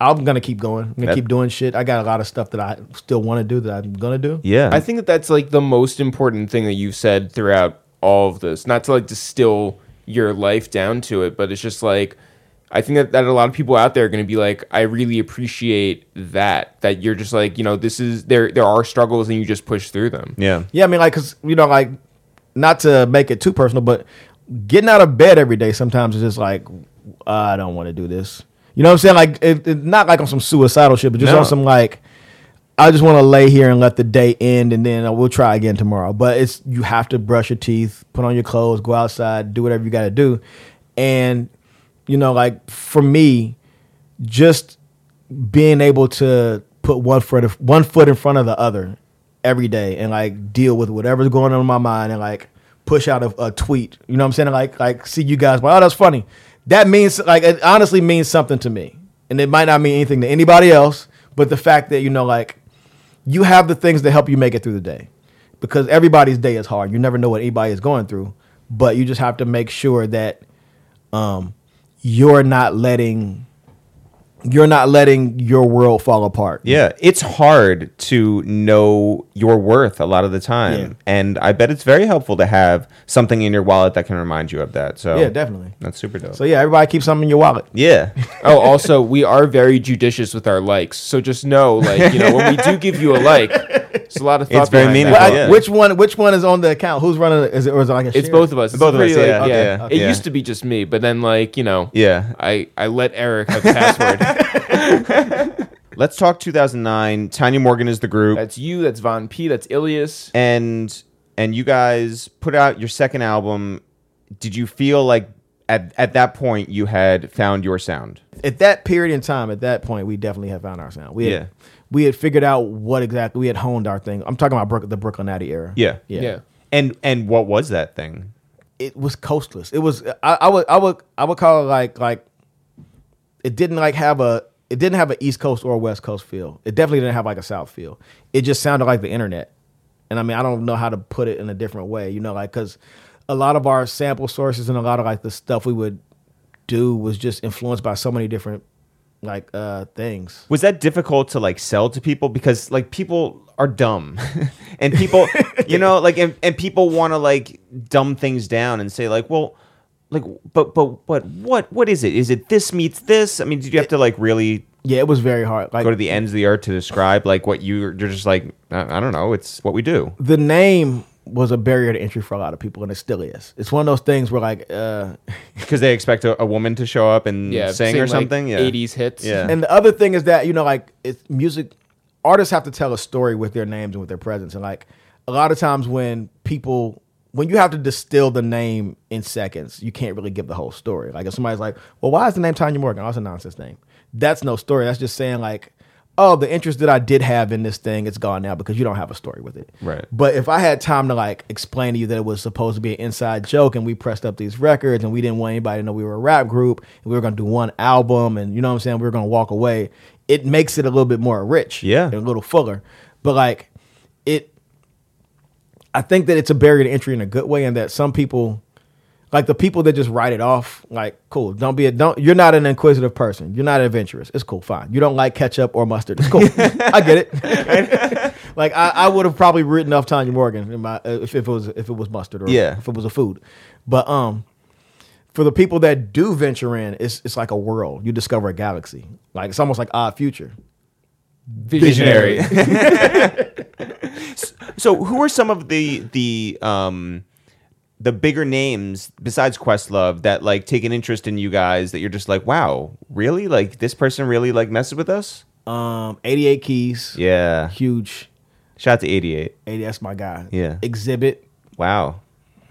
I'm gonna keep going. I'm gonna keep doing shit. I got a lot of stuff that I still want to do that I'm gonna do. Yeah, I think that's like the most important thing that you've said throughout all of this. Not to like distill your life down to it, but it's just like I think that a lot of people out there are gonna be like, I really appreciate that you're just like, you know, this is there are struggles and you just push through them. Yeah, yeah. I mean, like, 'cause you know, like, not to make it too personal, but getting out of bed every day sometimes is just like I don't want to do this. You know what I'm saying? Like, it's not like on some suicidal shit, but just on some like, I just want to lay here and let the day end, and then we'll try again tomorrow. But it's you have to brush your teeth, put on your clothes, go outside, do whatever you got to do. And, you know, like for me, just being able to put one foot in front of the other every day and like deal with whatever's going on in my mind and like push out a tweet. You know what I'm saying? Like see you guys. Like, oh, that's funny. That means, like, it honestly means something to me. And it might not mean anything to anybody else, but the fact that, you know, like, you have the things that help you make it through the day. Because everybody's day is hard. You never know what anybody is going through. But you just have to make sure that you're not letting... You're not letting your world fall apart. Yeah, it's hard to know your worth a lot of the time. Yeah. And I bet it's very helpful to have something in your wallet that can remind you of that. So yeah, definitely. That's super dope. So yeah, everybody keep something in your wallet. Yeah. Oh, also, we are very judicious with our likes. So just know, like, you know, when we do give you a like, it's a lot of thought. It's very meaningful. Well, yeah. Which one is on the account? Who's running it? Is it like a share? It's both of us. It's both of us, yeah. Like, okay, yeah. Okay. It used to be just me, but then, like, you know, yeah, I let Eric have the password. Let's talk 2009. Tanya Morgan is the group. That's you. That's Von P. That's Ilyas. And you guys put out your second album. Did you feel like at that point you had found your sound? At that period in time, at that point, we definitely had found our sound. We had figured out what exactly we had honed our thing. I'm talking about the Brooklyn Addy era. Yeah. And what was that thing? It was coastless. It was I would call it like. It didn't have an East Coast or a West Coast feel. It definitely didn't have like a South feel. It just sounded like the internet. And I mean, I don't know how to put it in a different way, you know, like, because a lot of our sample sources and a lot of like the stuff we would do was just influenced by so many different like things. Was that difficult to like sell to people? Because like people are dumb and people, you know, like, and people want to like dumb things down and say like, well, like, but what is it? Is it this meets this? I mean, did you have to like really? Yeah, it was very hard. Like, go to the ends of the earth to describe like what you're just like. I don't know. It's what we do. The name was a barrier to entry for a lot of people, and it still is. It's one of those things where like because they expect a woman to show up and sing or something. Like, 80s hits. Yeah. And the other thing is that, you know, like, it's music. Artists have to tell a story with their names and with their presence, and like a lot of times when people. When you have to distill the name in seconds, you can't really give the whole story. Like if somebody's like, well, why is the name Tanya Morgan? Oh, that's a nonsense name. That's no story. That's just saying like, oh, the interest that I did have in this thing, it's gone now because you don't have a story with it. Right. But if I had time to like explain to you that it was supposed to be an inside joke and we pressed up these records and we didn't want anybody to know we were a rap group and we were going to do one album and you know what I'm saying, we were going to walk away, it makes it a little bit more rich and a little fuller. But like I think that it's a barrier to entry in a good way, and that some people, like the people that just write it off, like, cool, you're not an inquisitive person. You're not adventurous. It's cool, fine. You don't like ketchup or mustard. It's cool. I get it. Like I would have probably written off Tanya Morgan if it was mustard or if it was a food. But for the people that do venture in, it's like a world. You discover a galaxy. Like it's almost like Odd Future. Visionary. So who are some of the the bigger names besides Questlove that like take an interest in you guys that you're just like, wow, really? Like this person really like messes with us? 88 Keys. Yeah. Huge. Shout out to 88. 88, that's my guy. Yeah. Xzibit. Wow.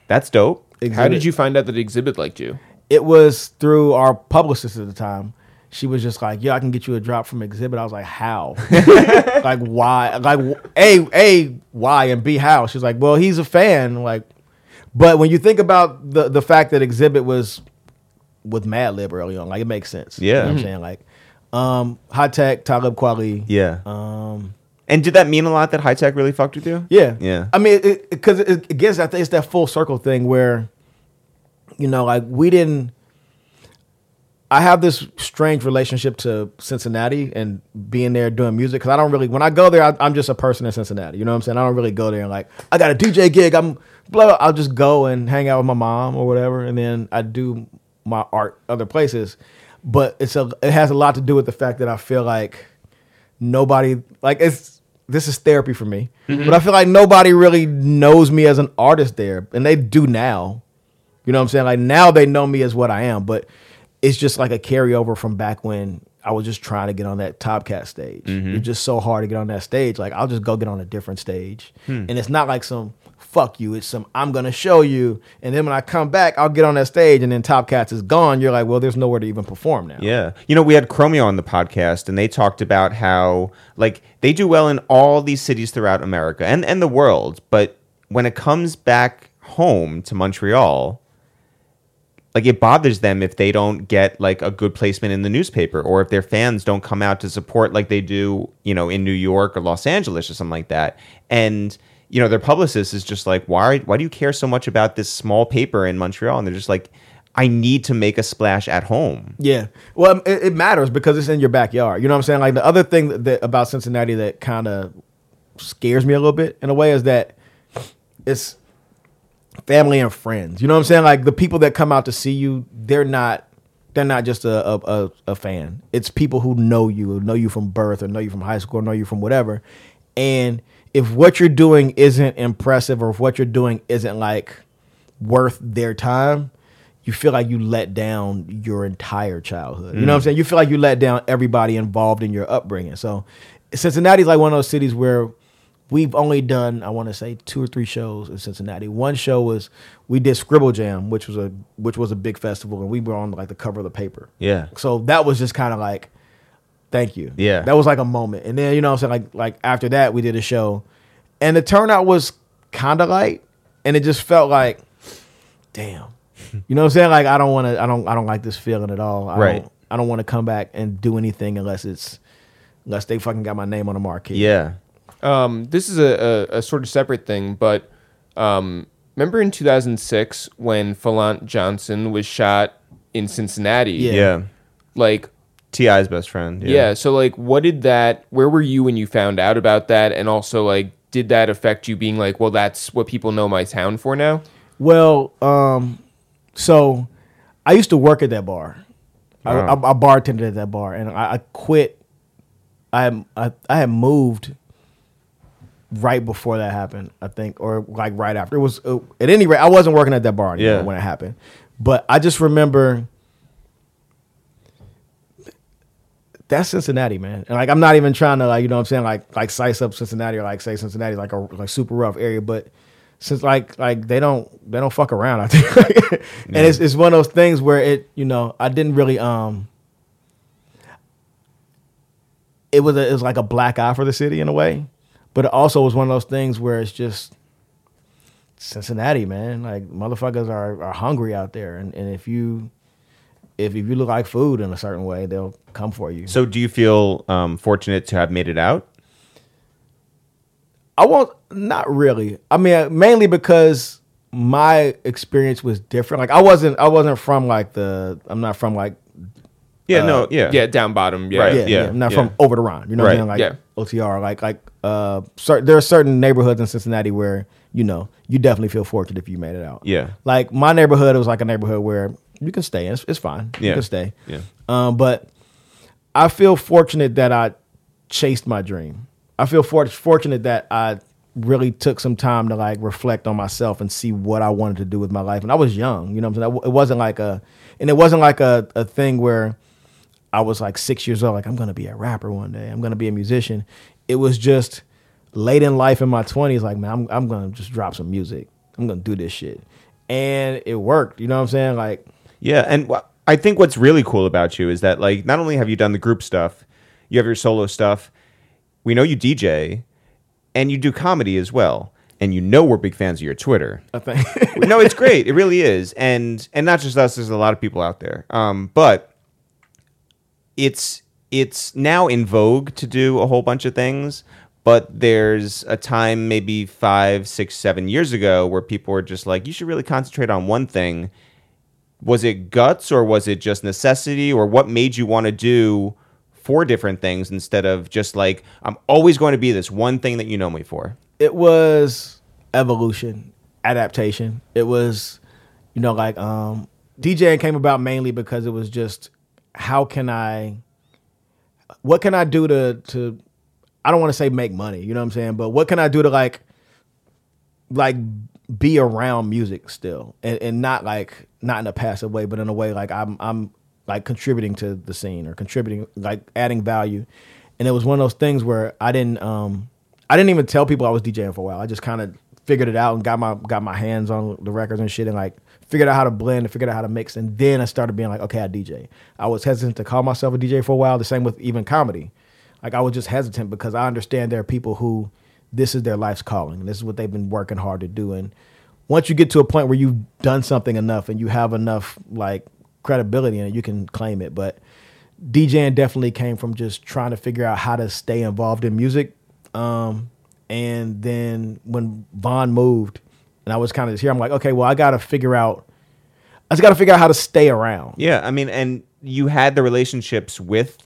That's dope. Xzibit. How did you find out that Xzibit liked you? It was through our publicist at the time. She was just like, "Yo, I can get you a drop from Xzibit." I was like, "How? Like why? Like A, why, and B, how?" She's like, "Well, he's a fan." Like, but when you think about the fact that Xzibit was with Madlib early on, like it makes sense. Yeah, you know what I'm saying, like, Hi-Tek, Talib Kweli. Yeah. And did that mean a lot that Hi-Tek really fucked with you? Yeah. Yeah. I mean, because it gets, I think it's that full circle thing where, you know, like we didn't. I have this strange relationship to Cincinnati and being there doing music because I don't really, when I go there, I'm just a person in Cincinnati. You know what I'm saying? I don't really go there and like, I got a DJ gig. I'll just go and hang out with my mom or whatever. And then I do my art other places. But it has a lot to do with the fact that I feel like nobody, like this is therapy for me, but I feel like nobody really knows me as an artist there. And they do now. You know what I'm saying? Like now they know me as what I am, but it's just like a carryover from back when I was just trying to get on that Top Cat stage. Mm-hmm. It's just so hard to get on that stage. Like, I'll just go get on a different stage. And it's not like some, fuck you. It's some, I'm going to show you. And then when I come back, I'll get on that stage. And then Top Cats is gone. You're like, well, there's nowhere to even perform now. Yeah. You know, we had Chromeo on the podcast. And they talked about how, like, they do well in all these cities throughout America and the world. But when it comes back home to Montreal, like it bothers them if they don't get like a good placement in the newspaper or if their fans don't come out to support like they do, you know, in New York or Los Angeles or something like that. And, you know, their publicist is just like, why do you care so much about this small paper in Montreal? And they're just like, I need to make a splash at home. Yeah. Well, it matters because it's in your backyard. You know what I'm saying? Like the other thing that about Cincinnati that kind of scares me a little bit in a way is that it's family and friends. You know what I'm saying? Like the people that come out to see you, they're not just a fan. It's people who know you from birth or know you from high school, or know you from whatever. And if what you're doing isn't impressive or if what you're doing isn't like worth their time, you feel like you let down your entire childhood. You know what I'm saying? You feel like you let down everybody involved in your upbringing. So Cincinnati's like one of those cities where we've only done, I want to say, 2 or 3 shows in Cincinnati. One show was, we did Scribble Jam, which was a big festival, and we were on like the cover of the paper. Yeah. So that was just kind of like, thank you. Yeah. That was like a moment. And then, you know what I'm saying, like after that, we did a show. And the turnout was kind of light, and it just felt like, damn. You know what I'm saying? Like, I don't like this feeling at all. I don't want to come back and do anything unless they fucking got my name on the marquee. Yeah. This is a sort of separate thing, but remember in 2006 when Fallant Johnson was shot in Cincinnati? Yeah. Like T.I.'s best friend. Yeah. So like, where were you when you found out about that? And also like, did that affect you being like, well, that's what people know my town for now? Well, so I used to work at that bar. Wow. I bartended at that bar and I quit. I had moved right before that happened, I think, or like right after. It was at any rate, I wasn't working at that bar anymore when it happened. But I just remember that's Cincinnati, man. And like, I'm not even trying to like, you know what I'm saying, like size up Cincinnati or like say Cincinnati's like a like super rough area, but since like they don't fuck around, I think. And it's one of those things where it, you know, I didn't really it was like a black eye for the city in a way. But it also was one of those things where it's just Cincinnati, man. Like motherfuckers are hungry out there, and if you look like food in a certain way, they'll come for you. So, do you feel fortunate to have made it out? Not really. I mean, mainly because my experience was different. Like I wasn't from like I'm not from like. Down bottom. Yeah. Right. Yeah. I'm not from over the Rhine. You know what I mean? Like OTR. There are certain neighborhoods in Cincinnati where, you know, you definitely feel fortunate if you made it out. Yeah. Like my neighborhood, it was like a neighborhood where you can stay. It's fine. Yeah. You can stay. Yeah. But I feel fortunate that I chased my dream. I feel fortunate that I really took some time to like reflect on myself and see what I wanted to do with my life. And I was young, you know what I'm saying? It wasn't like a thing where I was like 6 years old, like I'm going to be a rapper one day, I'm going to be a musician. It was just late in life in my 20s, like, man, I'm going to just drop some music. I'm going to do this shit. And it worked, you know what I'm saying? Like, yeah, and I think what's really cool about you is that, like, not only have you done the group stuff, you have your solo stuff, we know you DJ, and you do comedy as well. And you know we're big fans of your Twitter. No, it's great. It really is. And not just us, there's a lot of people out there. But it's now in vogue to do a whole bunch of things. But there's a time maybe 5, 6, 7 years ago where people were just like, you should really concentrate on one thing. Was it guts or was it just necessity? Or what made you want to do 4 different things instead of just like, I'm always going to be this one thing that you know me for? It was evolution, adaptation. It was, you know, like DJing came about mainly because it was just, what can I do to I don't want to say make money, you know what I'm saying? But what can I do to like be around music still and not like, not in a passive way, but in a way like I'm like contributing to the scene or contributing, like adding value. And it was one of those things where I didn't even tell people I was DJing for a while. I just kind of figured it out and got my hands on the records and shit and like figured out how to blend and figured out how to mix. And then I started being like, okay, I DJ. I was hesitant to call myself a DJ for a while. The same with even comedy. Like I was just hesitant because I understand there are people who this is their life's calling. This is what they've been working hard to do. And once you get to a point where you've done something enough and you have enough like credibility in it, you can claim it. But DJing definitely came from just trying to figure out how to stay involved in music. And then when Vaughn moved and I was kind of just here, I'm like, okay, well, I just got to figure out how to stay around. Yeah. I mean, and you had the relationships with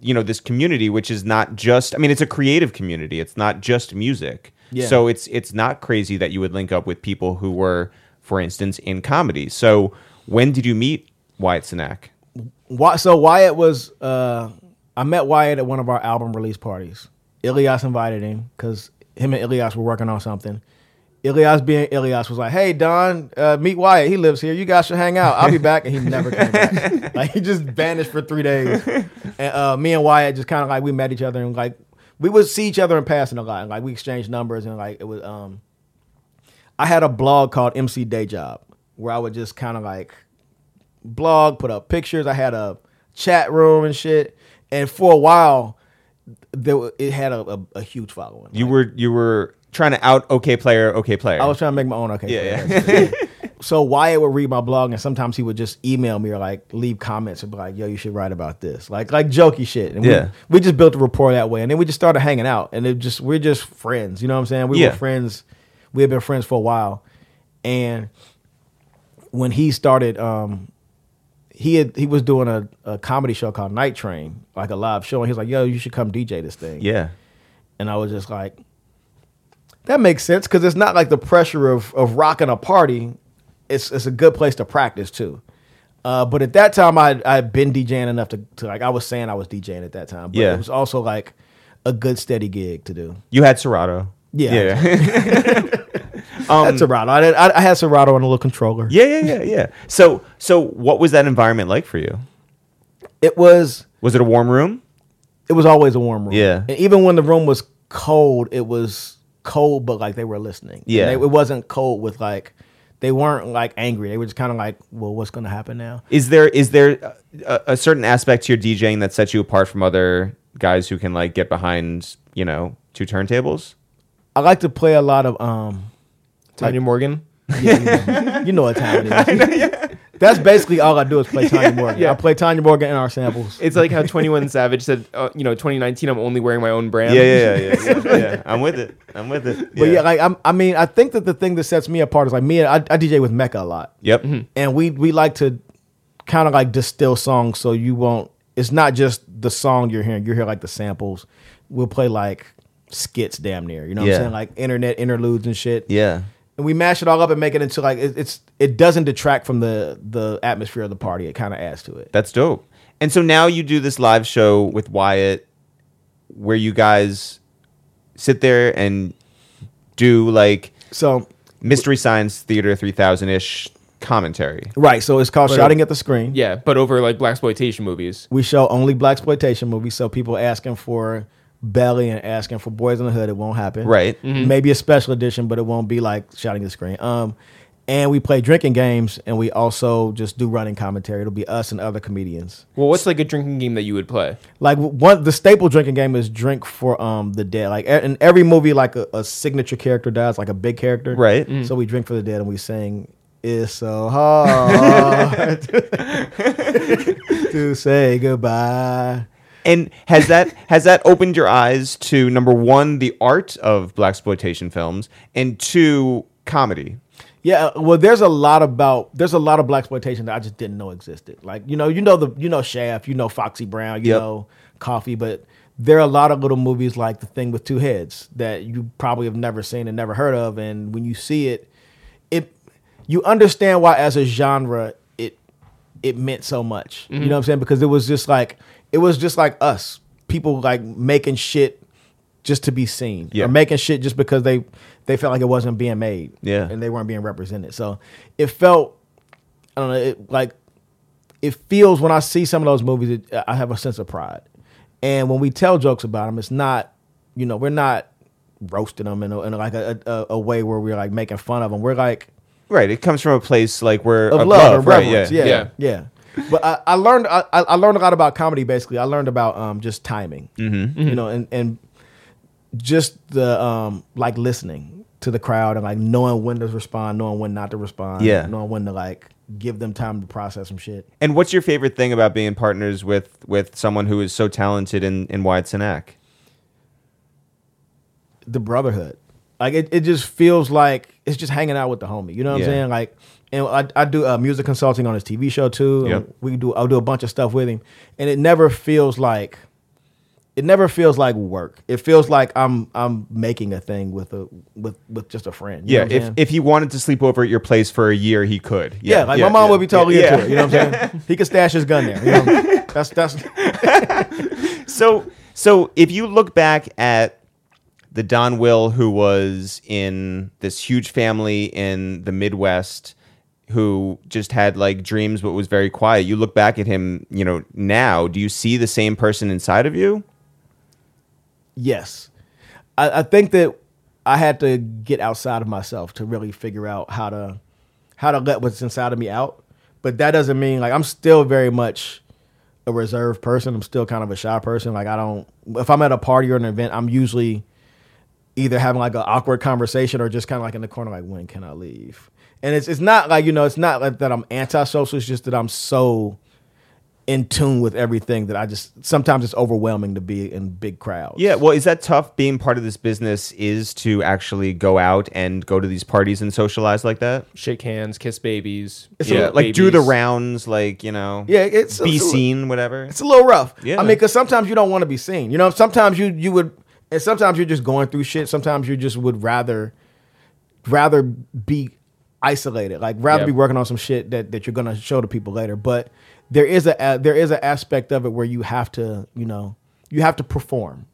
you know this community, which is not just, I mean, it's a creative community, it's not just music. Yeah. So it's not crazy that you would link up with people who were, for instance, in comedy. So when did you meet Wyatt Cenac? So Wyatt was I met Wyatt at one of our album release parties. Ilyas invited him because him and Ilyas were working on something. Ilyas being Ilyas was like, hey, Don, meet Wyatt. He lives here. You guys should hang out. I'll be back. And he never came back. Like, he just vanished for 3 days. And me and Wyatt just kind of like, we met each other and like, we would see each other in passing a lot. And like, we exchanged numbers and like, it was, I had a blog called MC Day Job where I would just kind of like blog, put up pictures. I had a chat room and shit. And for a while, it had a huge following. You were trying to out OK Player. I was trying to make my own OK Player. Yeah. So Wyatt would read my blog, and sometimes he would just email me or like leave comments and be like, yo, you should write about this. Like jokey shit. And yeah. We just built a rapport that way. And then we just started hanging out. And we're just friends. You know what I'm saying? We were friends. We had been friends for a while. And when he started, he was doing a comedy show called Night Train, like a live show. And he was like, yo, you should come DJ this thing. Yeah. And I was just like, that makes sense because it's not like the pressure of rocking a party. It's a good place to practice too. But at that time, I had been DJing enough to like I was saying I was DJing at that time. But yeah. It was also like a good steady gig to do. You had Serato. Yeah. That's Serato. I had Serato and a little controller. Yeah. So what was that environment like for you? It was. Was it a warm room? It was always a warm room. Yeah. And even when the room was cold, it was cold, but like they were listening. Yeah, it wasn't cold with like they weren't like angry. They were just kind of like, well, what's going to happen now? Is there a certain aspect to your DJing that sets you apart from other guys who can like get behind, you know, 2 turntables? I like to play a lot of Tanya Morgan. Yeah, you know what time it is. I know, yeah. That's basically all I do is play Tanya Morgan. Yeah. I play Tanya Morgan in our samples. It's like how 21 Savage said, 2019, I'm only wearing my own brand. Yeah. I'm with it. Yeah. But yeah, like, I think that the thing that sets me apart is like I DJ with Mecca a lot. Yep. Mm-hmm. And we like to kind of like distill songs so you won't, it's not just the song you're hearing. You hear like the samples. We'll play like skits damn near, you know what I'm saying? Like internet interludes and shit. Yeah. And we mash it all up and make it into like it doesn't detract from the atmosphere of the party. It kind of adds to it. That's dope. And so now you do this live show with Wyatt, where you guys sit there and do like Mystery Science Theater 3000-ish commentary. Right, so it's called Shouting at the Screen. Yeah, but over like blaxploitation movies. We show only blaxploitation movies, so people asking for Belly and asking for Boys in the Hood, it won't happen. Right. Mm-hmm. Maybe a special edition, but it won't be like Shouting at the Screen. And we play drinking games, and we also just do running commentary. It'll be us and other comedians. Well, what's like a drinking game that you would play? Like the staple drinking game is Drink for the Dead. Like in every movie, like a signature character dies, like a big character. Right. Mm. So we drink for the dead, and we sing, "It's so hard to say goodbye." And has that opened your eyes to, number one, the art of blaxploitation films, and two, comedy? Yeah, well, there's a lot of blaxploitation that I just didn't know existed. Like you know Shaft, Foxy Brown, you know Coffee, but there are a lot of little movies like The Thing with Two Heads that you probably have never seen and never heard of, and when you see it, you understand why as a genre it meant so much. Mm-hmm. You know what I'm saying? Because it was just like us people like making shit just to be seen, or making shit just because they felt like it wasn't being made, and they weren't being represented. So it felt, I don't know, it feels when I see some of those movies, I have a sense of pride. And when we tell jokes about them, it's not, we're not roasting them in a way where we're like making fun of them. We're like, right, it comes from a place like where of love, right? Reverence. Yeah. But I learned a lot about comedy. Basically, I learned about just timing, mm-hmm. And just the like listening to the crowd and like knowing when to respond, knowing when not to respond, knowing when to like give them time to process some shit. And what's your favorite thing about being partners with someone who is so talented in Wyatt Cenac? The brotherhood, like it just feels like it's just hanging out with the homie. You know what I'm saying? Like, and I do music consulting on his TV show too. Yep. And I'll do a bunch of stuff with him, and it never feels like work. It feels like I'm making a thing with just a friend. You know what I'm saying? If he wanted to sleep over at your place for a year, he could. My mom would be totally into it. You know what I'm saying? He could stash his gun there. You know? That's. So if you look back at the Donwill who was in this huge family in the Midwest, who just had like dreams but was very quiet. You look back at him, now, do you see the same person inside of you? Yes. I think that I had to get outside of myself to really figure out how to let what's inside of me out. But that doesn't mean like I'm still very much a reserved person. I'm still kind of a shy person. Like if I'm at a party or an event, I'm usually either having like an awkward conversation or just kind of like in the corner, like, when can I leave? And it's not like, it's not like that I'm antisocial. It's just that I'm so in tune with everything that I just, sometimes it's overwhelming to be in big crowds. Yeah, well, is that tough? Being part of this business is to actually go out and go to these parties and socialize like that? Shake hands, kiss babies. Like do the rounds, like, be seen, whatever. It's a little rough. Yeah. I mean, because sometimes you don't want to be seen. Sometimes you would, and sometimes you're just going through shit. Sometimes you just would rather be isolated, like rather be working on some shit that you're gonna show to people later. But there is an aspect of it where you have to, you have to perform.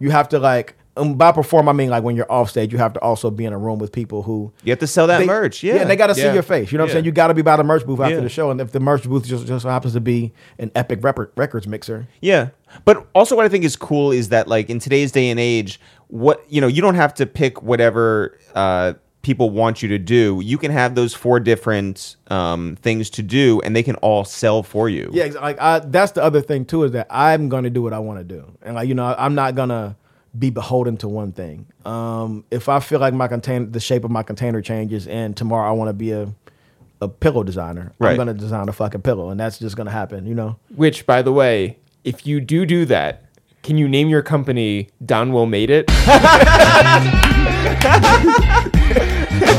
You have to like, and by perform I mean like when you're off stage, you have to also be in a room with people who you have to sell that merch. Yeah, and they gotta see your face. You know what I'm saying? You gotta be by the merch booth after the show, and if the merch booth just happens to be an Epic Records mixer, But also what I think is cool is that like in today's day and age, what you don't have to pick whatever. People want you to do, you can have those four different things to do, and they can all sell for you. Yeah, like that's the other thing too, is that I'm going to do what I want to do, and like I'm not going to be beholden to one thing. If I feel like the shape of my container changes, and tomorrow I want to be a pillow designer, right, I'm going to design a fucking pillow, and that's just going to happen, Which, by the way, if you do that, can you name your company Donwill Made It?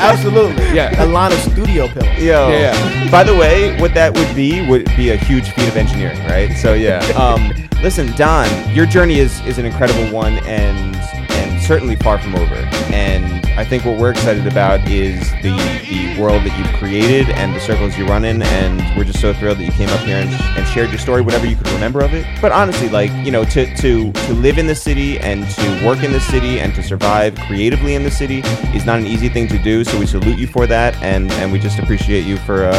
Absolutely. Yeah. Alana Studio Pillow. Yeah. By the way, what that would be a huge feat of engineering, right? So yeah. Listen, Don, your journey is an incredible one and certainly far from over. And I think what we're excited about is the world that you've created and the circles you run in, and we're just so thrilled that you came up here and shared your story, whatever you could remember of it. But honestly, like, you know, to live in the city and to work in the city and to survive creatively in the city is not an easy thing to do, so we salute you for that, and we just appreciate you for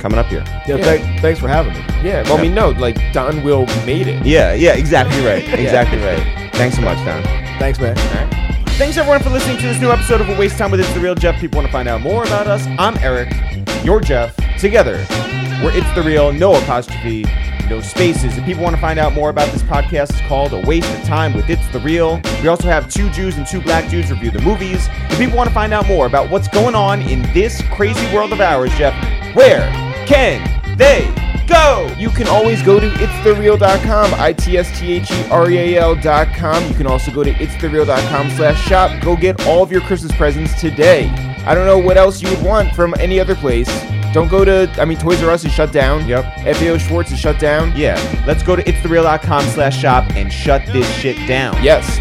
coming up here. Yeah, thanks for having me. Yeah, well, I mean, no, like, Donwill made it. Yeah, exactly right. Exactly right. Thanks so much, Don. Thanks, man. All right. Thanks, everyone, for listening to this new episode of A Waste Time With It's The Real Jeff. People want to find out more about us. I'm Eric. You're Jeff. Together, we're It's The Real, no apostrophe, no spaces. If people want to find out more about this podcast, it's called A Waste of Time With It's The Real. We also have two Jews and two black Jews review the movies. If people want to find out more about what's going on in this crazy world of ours, Jeff, where can they go? You can always go to itsthereal.com, ITSTHEREAL.com. You can also go to itsthereal.com/shop. Go get all of your Christmas presents today. I don't know what else you would want from any other place. Don't go to, I mean, Toys R Us is shut down. Yep. FAO Schwartz is shut down. Yeah. Let's go to itsthereal.com/shop and shut this shit down. Yes.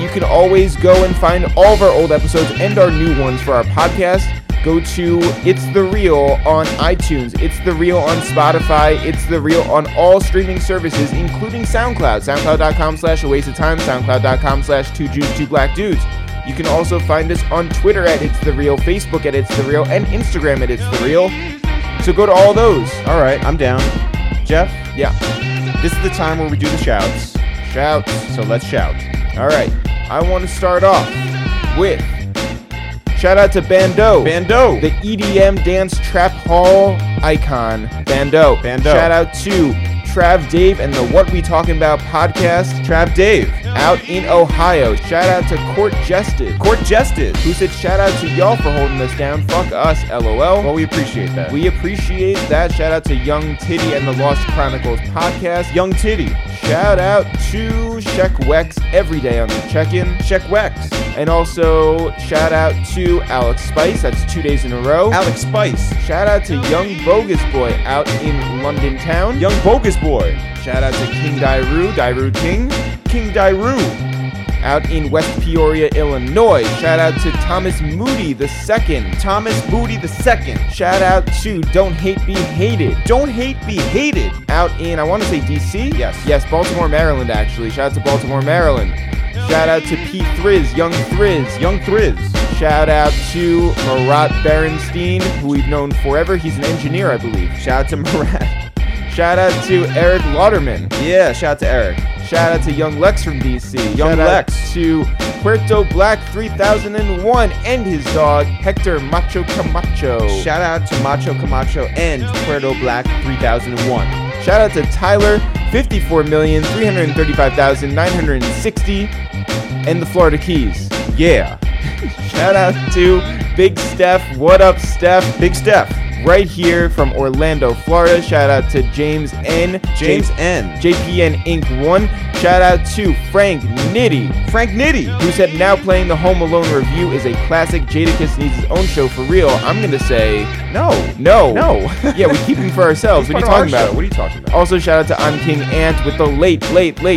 You can always go and find all of our old episodes and our new ones for our podcast. Go to It's The Real on iTunes, It's The Real on Spotify, It's The Real on all streaming services, including SoundCloud, soundcloud.com/a waste of time, soundcloud.com/2jews2blackdudes. You can also find us on Twitter at It's The Real, Facebook at It's The Real, and Instagram at It's The Real. So go to all those. All right, I'm down. Jeff? Yeah. This is the time where we do the shouts. Shouts. So let's shout. All right. I want to start off with... shout out to Bando. Bando. The EDM dance trap hall icon. Bando. Bando. Shout out to Trav Dave and the What We Talking About podcast. Trav Dave. Out in Ohio. Shout out to Court Justice. Court Justice. Who said shout out to y'all for holding us down. Fuck us, LOL. Well, we appreciate that. We appreciate that. Shout out to Young Titty and the Lost Chronicles podcast. Young Titty. Shout out to Sheck Wex every day on the check-in. Sheck Wex. And also, shout out to Alex Spice. That's 2 days in a row. Alex Spice. Shout out to Young Bogus Boy out in London Town. Young Bogus Boy. Shout out to King Dairu. Dairu King. King Dairu out in West Peoria, Illinois. Shout out to Thomas Moody the Second. Thomas Moody the Second. Shout out to Don't Hate Be Hated. Don't Hate Be Hated out in, I want to say DC? Yes, Baltimore, Maryland, actually. Shout out to Baltimore, Maryland. Shout out to P. Thriz, Young Thriz, Young Thriz. Shout out to Marat Berenstein, who we've known forever. He's an engineer, I believe. Shout out to Marat. Shout out to Eric Lauderman. Yeah, shout out to Eric. Shout out to Young Lex from DC. Young Lex. To Puerto Black 3001 and his dog Hector Macho Camacho. Shout out to Macho Camacho and Puerto Black 3001. Shout out to Tyler 54,335,960 and the Florida Keys. Yeah. Shout out to Big Steph. What up, Steph? Big Steph. Right here from Orlando, Florida. Shout out to James N. James N. JPN Inc. 1. Shout out to Frank Nitty. Frank Nitty, who said now playing the Home Alone review is a classic. Jadakiss needs his own show for real. I'm going to say no. Yeah, we keep him for ourselves. What are you talking about? What are you talking about? Also, shout out to I'm King Ant with the late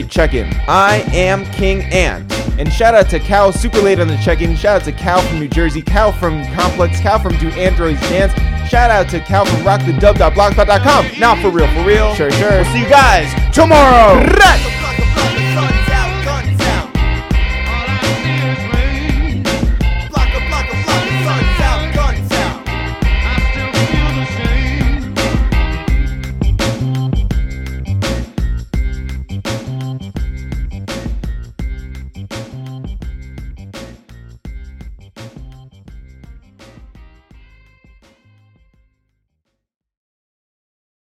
check-in. I am King Ant. And shout out to Cal, super late on the check-in. Shout out to Cal from New Jersey. Cal from Complex. Cal from Do Androids Dance. Shout out to Cal from rockthedub.blogspot.com. Now for real. Sure. We'll see you guys tomorrow.